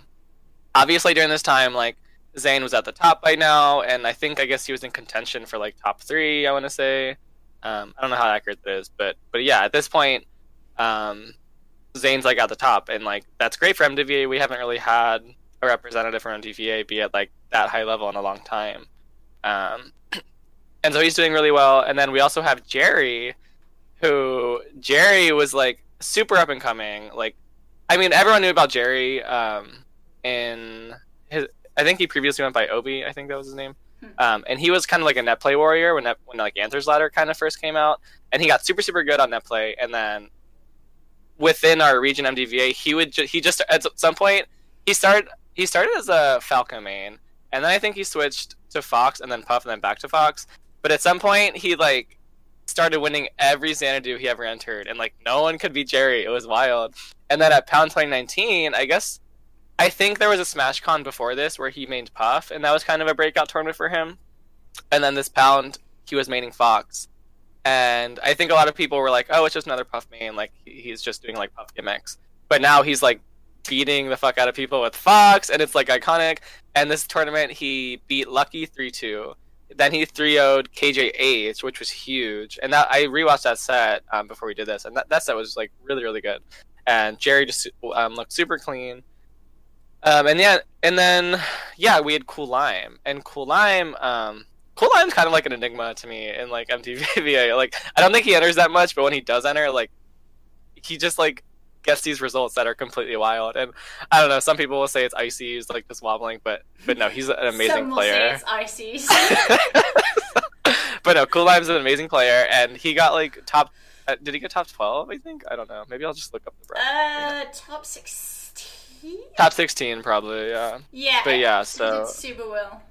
Obviously during this time like Zane was at the top by now, and I guess he was in contention for like top 3. I want to say I don't know how accurate that is, but yeah at this point. Zane's like at the top, and like that's great for MDVA. We haven't really had a representative from MDVA be at like that high level in a long time, and so he's doing really well. And then we also have Jerry, who was like super up and coming. Like, I mean, everyone knew about Jerry. In his, I think he previously went by Obi. I think that was his name. And he was kind of like a net play warrior when like Anther's Ladder kind of first came out, and he got super good on net play, and then. Within our region MDVA, he just at some point he started as a Falcon main, and then I think he switched to Fox and then Puff and then back to Fox. But at some point he like started winning every Xanadu he ever entered, and like no one could beat Jerry. It was wild. And then at Pound 2019, I think there was a Smash Con before this where he mained Puff, and that was kind of a breakout tournament for him. And then this Pound he was maining Fox. And I think a lot of people were like, oh, it's just another Puff main. Like, he's just doing, like, Puff gimmicks. But now he's, like, beating the fuck out of people with Fox, and it's, like, iconic. And this tournament, he beat Lucky 3-2. Then he 3-0'd KJH, which was huge. And that, I rewatched that set before we did this, and that set was, like, really, really good. And Jerry just looked super clean. And then we had Cool Lime. And Cool Lime... Cool Lime's kind of like an enigma to me in like MDVA. Like I don't think he enters that much, but when he does enter, like he just like gets these results that are completely wild. And I don't know, some people will say it's icy, he's like just wobbling, but no, he's an amazing player. Some will say it's icy. But no, Cool Lime's an amazing player, and he got like top. Did he get top 12? I think I don't know. Maybe I'll just look up the bracket. Yeah. Top 16. Top 16 probably. Yeah. Yeah. But yeah, so he did super well.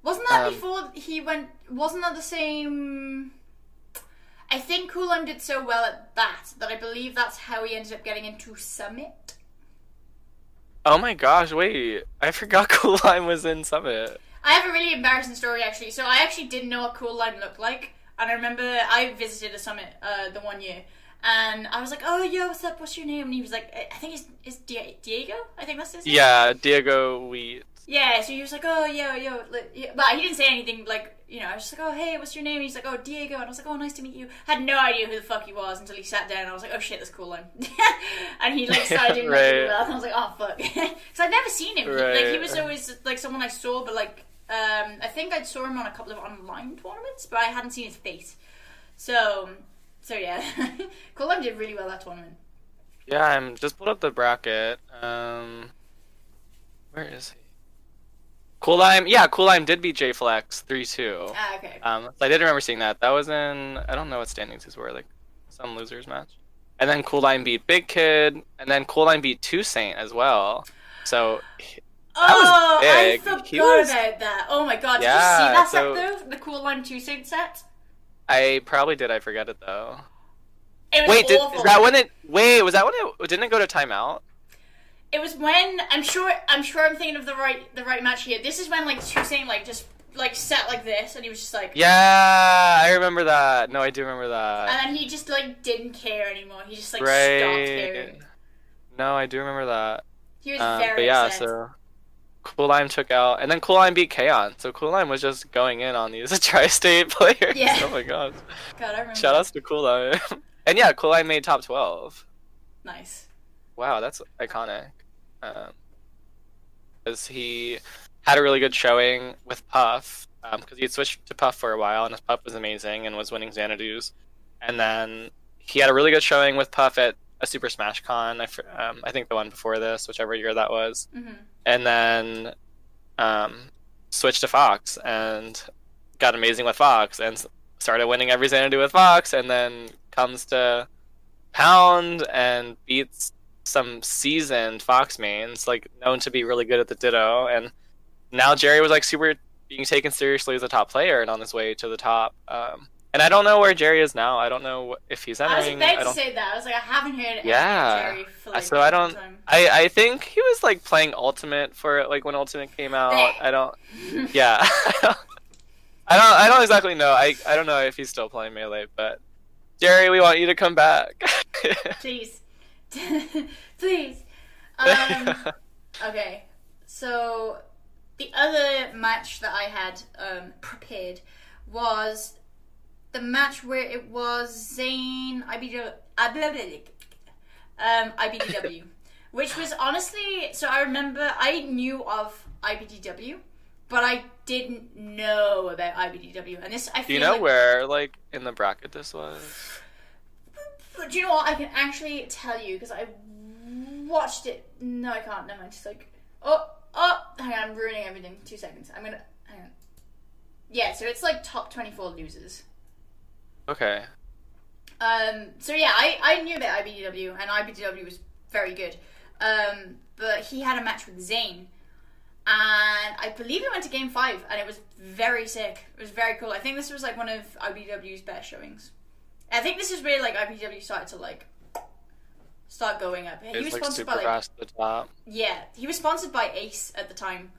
Wasn't that before he went... Wasn't that the same... I think Cool Lime did so well at that I believe that's how he ended up getting into Summit. Oh my gosh, wait. I forgot Cool Lime was in Summit. I have a really embarrassing story, actually. So I actually didn't know what Cool Lime looked like. And I remember I visited a Summit the one year. And I was like, oh, yo, what's up? What's your name? And he was like, I think it's Diego? I think that's his name. Yeah, Diego Wheat. Yeah, so he was like, oh, yo, like, yeah. But he didn't say anything, like, you know, I was just like, oh, hey, what's your name? And he's like, oh, Diego, and I was like, oh, nice to meet you. I had no idea who the fuck he was until he sat down, and I was like, oh, shit, that's Cool Lime. And he, like, started doing really well, and I was like, oh, fuck. Because I'd never seen him. Right. Like, he was always, like, someone I saw, but, like, I think I saw him on a couple of online tournaments, but I hadn't seen his face. So yeah. Cool Lime did really well that tournament. Yeah, I'm just pulled up the bracket. Where is he? Cool Lime, yeah, Cool Lime did beat J-Flex 3-2. Ah, okay. So I did remember seeing that. That was in, I don't know what standings these were, like some losers match. And then Cool Lime beat Big Kid, and then Cool Lime beat Toussaint as well. So that was big. I forgot about that. Oh my god, did you see that set though? The Cool Lime Toussaint set? I probably did. I forgot it though. It was awful. Was that when it didn't it go to timeout? It was when I'm sure I'm thinking of the right match here. This is when like Toussaint like just like sat like this and he was just like, yeah, I remember that. No, I do remember that. And then he just like didn't care anymore. He just like stopped caring. No, I do remember that. He was very upset. So Cool Lime took out, and then Cool Lime beat K-On. So Cool Lime was just going in on these tri-state players. Yeah. Oh my god. God, I remember. Shoutouts to Cool Lime. And yeah, Cool Lime made top 12. Nice. Wow, that's iconic. Because he had a really good showing with Puff, because he had switched to Puff for a while, and his Puff was amazing and was winning Xanadu's. And then he had a really good showing with Puff at a Super Smash Con, I think the one before this, whichever year that was. Mm-hmm. And then switched to Fox and got amazing with Fox and started winning every Xanadu with Fox, and then comes to Pound and beats some seasoned Fox mains, like known to be really good at the Ditto. And now Jerry was like super being taken seriously as a top player and on his way to the top. And I don't know where Jerry is now. I don't know if he's entering. I was about to say that. I was like, I haven't heard anything Jerry for like so I don't. Time. I think he was like playing Ultimate for like when Ultimate came out. I don't. Yeah. I don't exactly know. I don't know if he's still playing Melee, but Jerry, we want you to come back. Please. Please. Okay. So the other match that I had prepared was the match where it was Zane IBDW, which was honestly, so I remember I knew of IBDW, but I didn't know about IBDW, and this I feel. Do you know like, where like in the bracket this was? Do you know what? I can actually tell you because I watched it. No, I can't. Never mind. Just like oh, hang on, I'm ruining everything. 2 seconds. I'm gonna hang on. Yeah, so it's like top 24 losers. Okay. So yeah, I knew about IBDW, and IBDW was very good. But he had a match with Zane, and I believe it went to game 5, and it was very sick. It was very cool. I think this was like one of IBDW's best showings. I think this is where like IBDW started to like start going up. He was sponsored by like, yeah, he was sponsored by Ace at the time.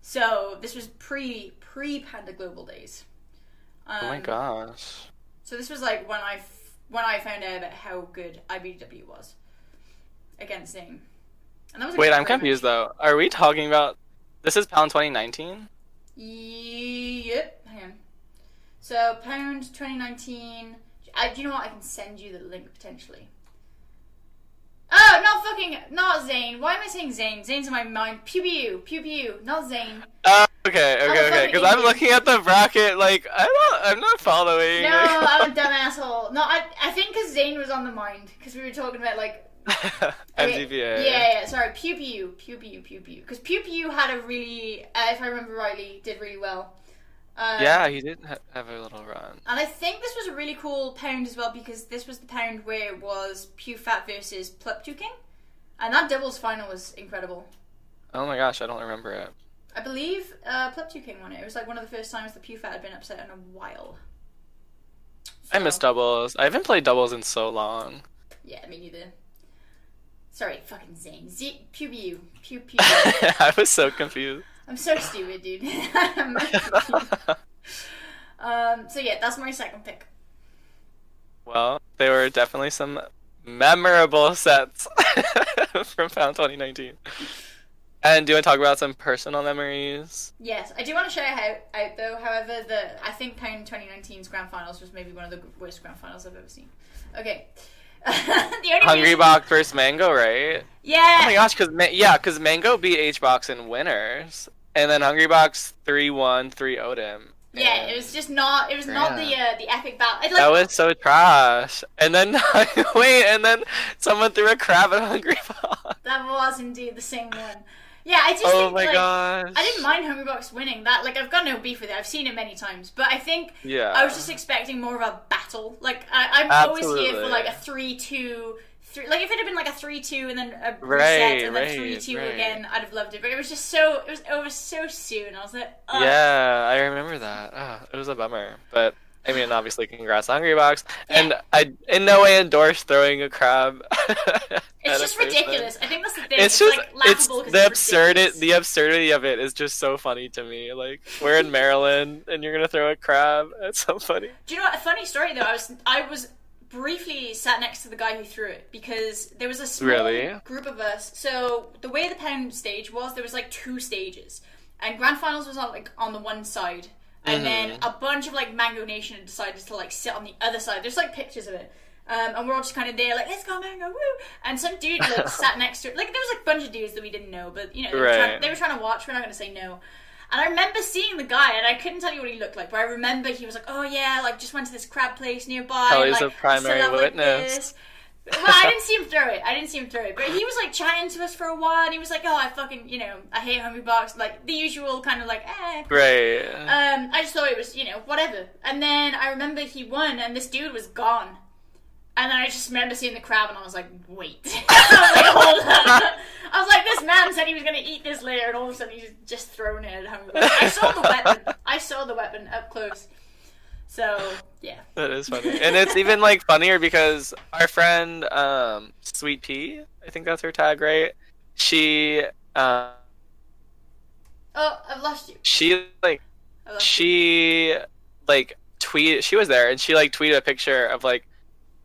So this was pre Panda Global days. Oh my gosh. So this was like when I found out about how good IBDW was against Zane. And that was wait, I'm confused though. Are we talking about this is Pound 2019? Yep. Hang on. So Pound 2019. Do you know what? I can send you the link potentially. Oh, not Zane. Why am I saying Zane? Zane's in my mind. Pew pew, not Zane. Okay. Because I'm looking at the bracket, like I'm not following. No, I'm a dumb asshole. No, I think because Zane was on the mind because we were talking about like. Okay, MGPA. Yeah. Sorry, pew pew. Because pew had a really, if I remember rightly, did really well. Yeah, he did have a little run. And I think this was a really cool Pound as well because this was the Pound where it was PewFat versus Plup2King. And that doubles final was incredible. Oh my gosh, I don't remember it. I believe Plup2King won it. It was like one of the first times the PewFat had been upset in a while. So... I miss doubles. I haven't played doubles in so long. Yeah, me neither. Sorry, fucking Zane. Pew. I was so confused. I'm so stupid, dude. I'm confused. So yeah, that's my second pick. Well, there were definitely some memorable sets from Pound 2019. And do you want to talk about some personal memories? Yes, I do want to shout out though. However, I think Pound 2019's grand finals was maybe one of the worst grand finals I've ever seen. Okay. Hungrybox versus Mango, right? Yeah. Oh my gosh, because Mango beat HBox in winners, and then Hungrybox 3-1, 3-0'd him. Yeah, it was just not. It was not the epic battle. Like, that was so trash. And then and then someone threw a crab at Hungrybox. That was indeed the same one. Yeah, I just think, oh my gosh. I didn't mind Hungrybox winning that. Like, I've got no beef with it. I've seen it many times. But I think I was just expecting more of a battle. Like, I'm always here for, like, a 3-2... Like, if it had been, like, a 3-2 and then a reset and then 3-2 again, I'd have loved it. But it was just so... It was over so soon. I was like, oh. Yeah, I remember that. Oh, it was a bummer. But, I mean, obviously, congrats to Hungrybox. Yeah. And I, in no way, endorse throwing a crab. It's just ridiculous. I think that's the thing. It's just... Like, laughable it's the absurdity of it is just so funny to me. Like, we're in Maryland, and you're going to throw a crab at somebody. Do you know what? A funny story, though. I was briefly sat next to the guy who threw it because there was a small group of us. So the way the Pound stage was, there was like two stages, and Grand Finals was on the one side, and then a bunch of like Mango Nation had decided to like sit on the other side. There's like pictures of it, and we're all just kind of there like, let's go Mango, woo! And some dude like sat next to it. Like there was like a bunch of dudes that we didn't know, but you know they were trying to watch. We're not going to say no. And I remember seeing the guy, and I couldn't tell you what he looked like, but I remember he was like, oh yeah, like, just went to this crab place nearby. Oh, he's a primary witness. Well, I didn't see him throw it. But he was, like, chatting to us for a while, and he was like, oh, I fucking, you know, I hate Hungrybox. Like, the usual kind of, like, eh. Right. I just thought it was, you know, whatever. And then I remember he won, and this dude was gone. And then I just remember seeing the crab, and I was like, wait. So I was like, hold up. I was like, this man said he was going to eat this later, and all of a sudden he's just thrown it at home. I saw the weapon. I saw the weapon up close. So, yeah. That is funny. And it's even, like, funnier because our friend, Sweet Pea, I think that's her tag, right? She, oh, I've lost you. She was there, and she, like, tweeted a picture of, like,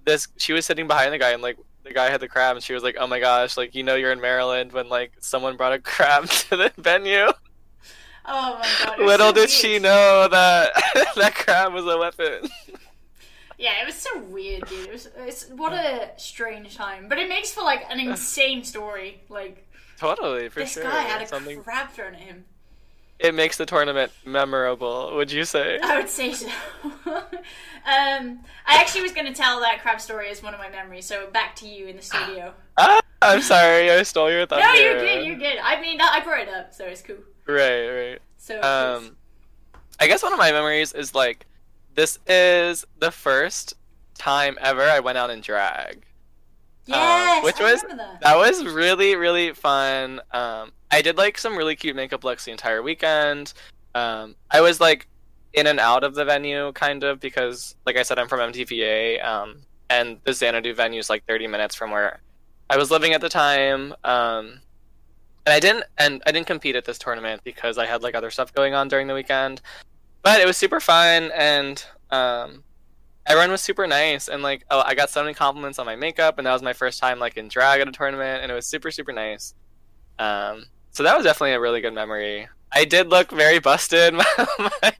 this, she was sitting behind the guy, and like the guy had the crab, and she was like, "Oh my gosh, like you know you're in Maryland when like someone brought a crab to the venue." Oh my god! Little did she know that that crab was a weapon. Yeah, it was so weird, dude. It's what a strange time, but it makes for like an insane story. Like totally, for sure. This guy had a crab thrown at him. It makes the tournament memorable, would you say? I would say so. I actually was going to tell that crab story as one of my memories, so back to you in the studio. Ah, I'm sorry, I stole your thunder. No, you're good, you're good. I mean, I brought it up, so it's cool. Right. So, I guess one of my memories is, like, this is the first time ever I went out in drag. Yes, that was really, really fun. I did, like, some really cute makeup looks the entire weekend. I was, like, in and out of the venue, kind of, because, like I said, I'm from MTVA, and the Xanadu venue is, like, 30 minutes from where I was living at the time. And I didn't compete at this tournament because I had, like, other stuff going on during the weekend. But it was super fun, and everyone was super nice, and, like, oh, I got so many compliments on my makeup, and that was my first time, like, in drag at a tournament, and it was super, super nice. So that was definitely a really good memory. I did look very busted. My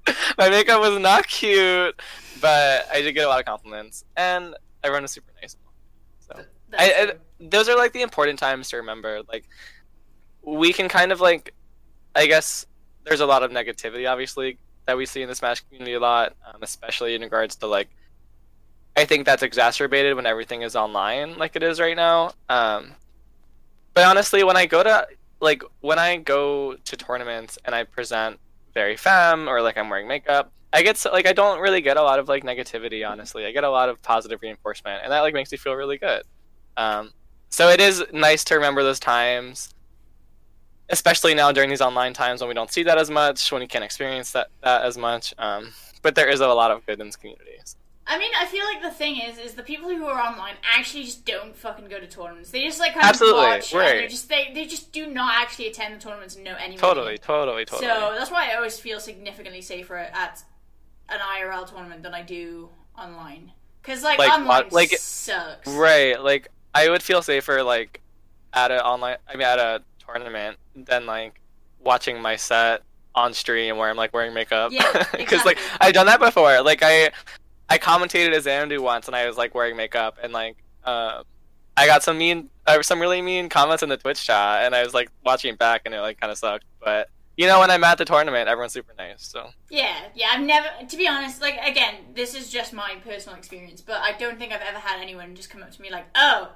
makeup was not cute, but I did get a lot of compliments, and everyone was super nice. So those are like the important times to remember. Like we can kind of like, I guess there's a lot of negativity obviously that we see in the Smash community a lot, especially in regards to like. I think that's exacerbated when everything is online, like it is right now. But honestly, when I go to tournaments and I present very femme or like I'm wearing makeup, I get so, like I don't really get a lot of like negativity. Honestly, I get a lot of positive reinforcement, and that like makes me feel really good. So it is nice to remember those times, especially now during these online times when we don't see that as much, when you can't experience that as much. But there is a lot of good in this community. So. I mean, I feel like the thing is the people who are online actually just don't fucking go to tournaments. They just, like, kind of watch. Right. And they just do not actually attend the tournaments and know anyone. Totally. So that's why I always feel significantly safer at an IRL tournament than I do online. Because, like, online sucks. Right. Like, I would feel safer, like, at a tournament than, like, watching my set on stream where I'm, like, wearing makeup. Yeah, exactly. Because, like, I've done that before. Like, I commentated as Xanadu once, and I was like wearing makeup, and like I got some really mean comments in the Twitch chat, and I was like watching it back, and it like kind of sucked. But you know, when I'm at the tournament, everyone's super nice. So yeah, I've never, to be honest, like again, this is just my personal experience, but I don't think I've ever had anyone just come up to me like, "Oh,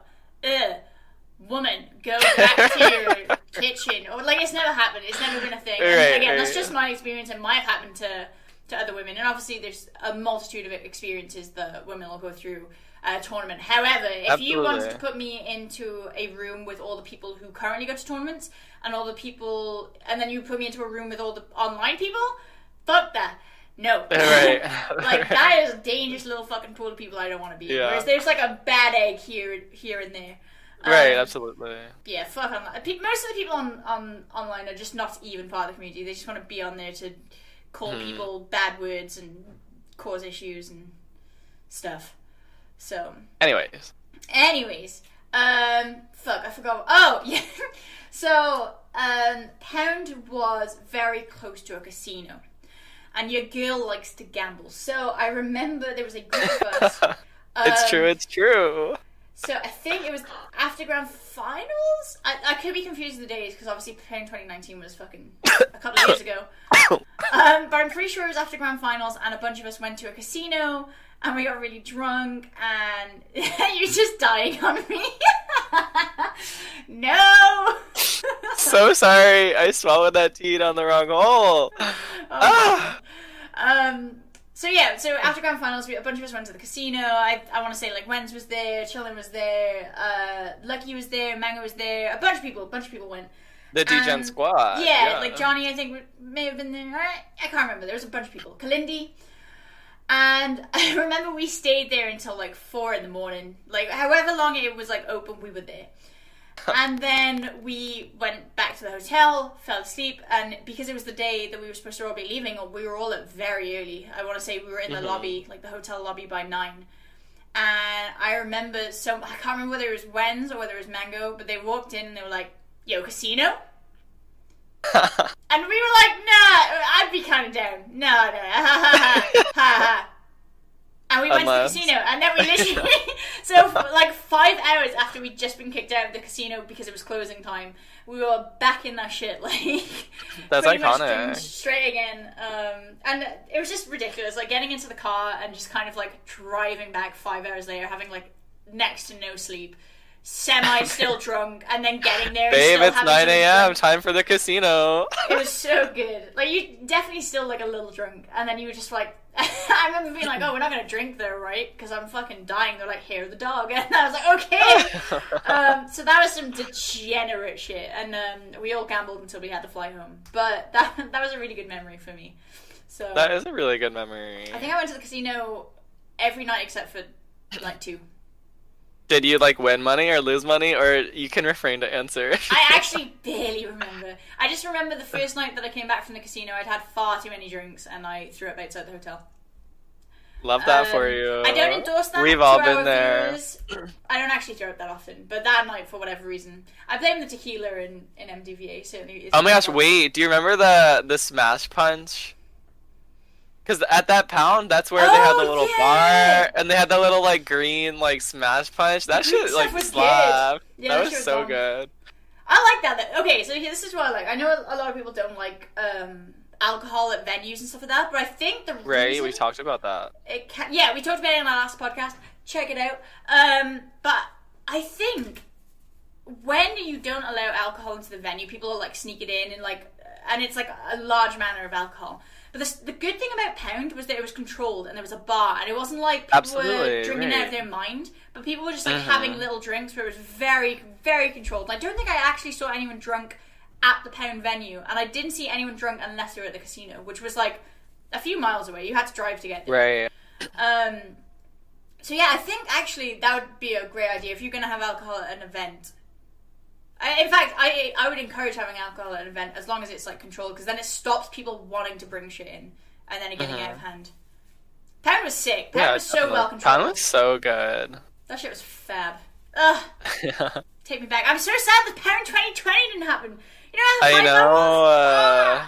woman, go back to your kitchen, or like it's never happened. It's never been a thing. And right, again, right. That's just my experience, and might have happened to other women. And obviously, there's a multitude of experiences that women will go through a tournament. However, if Absolutely. You wanted to put me into a room with all the people who currently go to tournaments and all the people, and then you put me into a room with all the online people, fuck that. No. Right. Like, that is a dangerous little fucking pool of people I don't want to be in. Whereas there's, like, a bad egg here and there. Right, absolutely. Yeah, fuck online. Most of the people on online are just not even part of the community. They just want to be on there to call people bad words and cause issues and stuff. So. Anyways. Fuck, I forgot. Oh, yeah. So, Pound was very close to a casino. And your girl likes to gamble. So I remember there was a group of us. It's true. So I think it was after Grand Finals? I could be confused with the days, because obviously preparing 2019 was fucking a couple of years ago. But I'm pretty sure it was after Grand Finals, and a bunch of us went to a casino, and we got really drunk, and you're just dying on me. No! So sorry, I swallowed that tea on the wrong hole. So after Grand Finals, a bunch of us went to the casino. I want to say, like, Wenz was there, Chillin was there, Lucky was there, Mango was there, a bunch of people went. The DGen squad. Yeah, like, Johnny, I think, may have been there. I can't remember, there was a bunch of people. Kalindi. And I remember we stayed there until, like, 4 in the morning. Like, however long it was, like, open, we were there. And then we went back to the hotel, fell asleep, and because it was the day that we were supposed to all be leaving, we were all up very early. I want to say we were in the lobby, like the hotel lobby, by 9. And I remember I can't remember whether it was Wenz or whether it was Mango, but they walked in and they were like, "Yo, casino?" And we were like, "Nah, I'd be kind of down. No, ha." And we went to the casino, and then we literally, so like 5 hours after we'd just been kicked out of the casino because it was closing time, we were back in that shit, like, that's iconic. Straight again, and it was just ridiculous, like getting into the car and just kind of like driving back 5 hours later, having like next to no sleep, semi still drunk, and then getting there. Babe, it's 9 a.m. time for the casino. It was so good. Like, you definitely still like a little drunk, and then you were just like, I remember being like, "Oh, we're not gonna drink though, right? Because I'm fucking dying." They're like, "Here, the dog," and I was like, "Okay." So that was some degenerate shit, and we all gambled until we had to fly home. But that was a really good memory for me. So that is a really good memory. I think I went to the casino every night except for like 2. Did you, like, win money or lose money? Or you can refrain to answer. I actually barely remember. I just remember the first night that I came back from the casino, I'd had far too many drinks, and I threw up outside the hotel. Love that for you. I don't endorse that. We've all been there. I don't actually throw up that often, but that night, for whatever reason, I blame the tequila in MDVA, certainly. Oh my gosh, wait, do you remember the Smash Punch? Because at that Pound, that's where they had the little bar, and they had the little, like, green, like, Smash Punch. That shit, like, slapped. Yeah, that was so good. I like that. Okay, so this is what I like. I know a lot of people don't like alcohol at venues and stuff like that, but I think the reason... Right, we talked about that. Yeah, we talked about it in our last podcast. Check it out. But I think when you don't allow alcohol into the venue, people will, like, sneak it in, and, like, and it's, like, a large manner of alcohol. But the good thing about Pound was that it was controlled, and there was a bar, and it wasn't like people were drinking out of their mind, but people were just like having little drinks where it was very, very controlled. And I don't think I actually saw anyone drunk at the Pound venue, and I didn't see anyone drunk unless they were at the casino, which was like a few miles away. You had to drive to get there. Right. So yeah, I think actually that would be a great idea if you're going to have alcohol at an event. In fact, I would encourage having alcohol at an event as long as it's, like, controlled, because then it stops people wanting to bring shit in and then it getting out of hand. Pound was sick. Pound was so well controlled. Pound was so good. That shit was fab. Ugh. Yeah. Take me back. I'm so sad that Pound 2020 didn't happen. You know how the that was?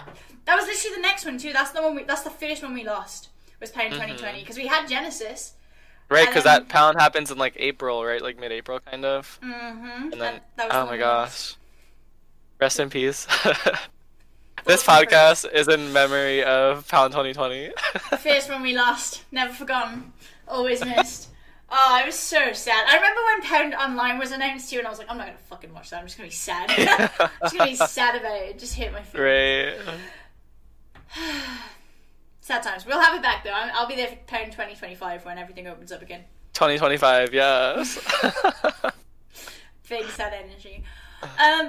That was literally the next one, too. That's the first one we lost, was Pound 2020, because we had Genesis. Right, because that Pound happens in, like, April, right? Like, mid-April, kind of. And then, oh my gosh. Rest in peace. This podcast is in memory of Pound 2020. First one we lost. Never forgotten. Always missed. Oh, I was so sad. I remember when Pound Online was announced too, and I was like, I'm not going to fucking watch that. I'm just going to be sad. I'm just going to be sad about it. It just hit my feelings. Right. Sad times. We'll have it back, though. I'll be there for Pound 2025 when everything opens up again. 2025, yes. Big sad energy.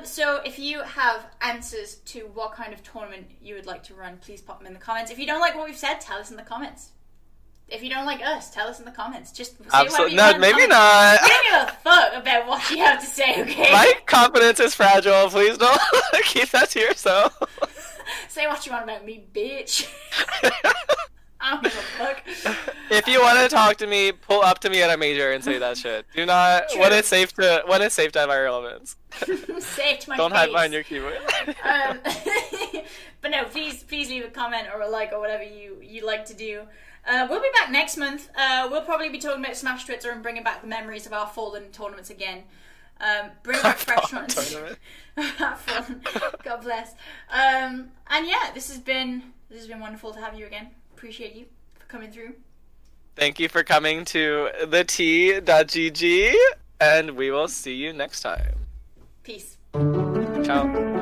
So if you have answers to what kind of tournament you would like to run, please pop them in the comments. If you don't like what we've said, tell us in the comments. If you don't like us, tell us in the comments. Just say absolutely what we maybe not. We don't give a fuck about what you have to say, okay? My confidence is fragile. Please don't keep that to yourself. Say what you want about me, bitch. I don't give a fuck. If you want to talk to me, pull up to me at a major and say that shit. Do not. True. When it's safe to have our elements. Safe to my don't face. Hide behind your keyboard. But no, please leave a comment or a like or whatever you like to do. We'll be back next month. We'll probably be talking about Smash Twitter and bringing back the memories of our fallen tournaments again. Bring back fresh ones. God bless. And yeah, this has been wonderful to have you again. Appreciate you for coming through. Thank you for coming to the t.gg, and we will see you next time. Peace. Ciao.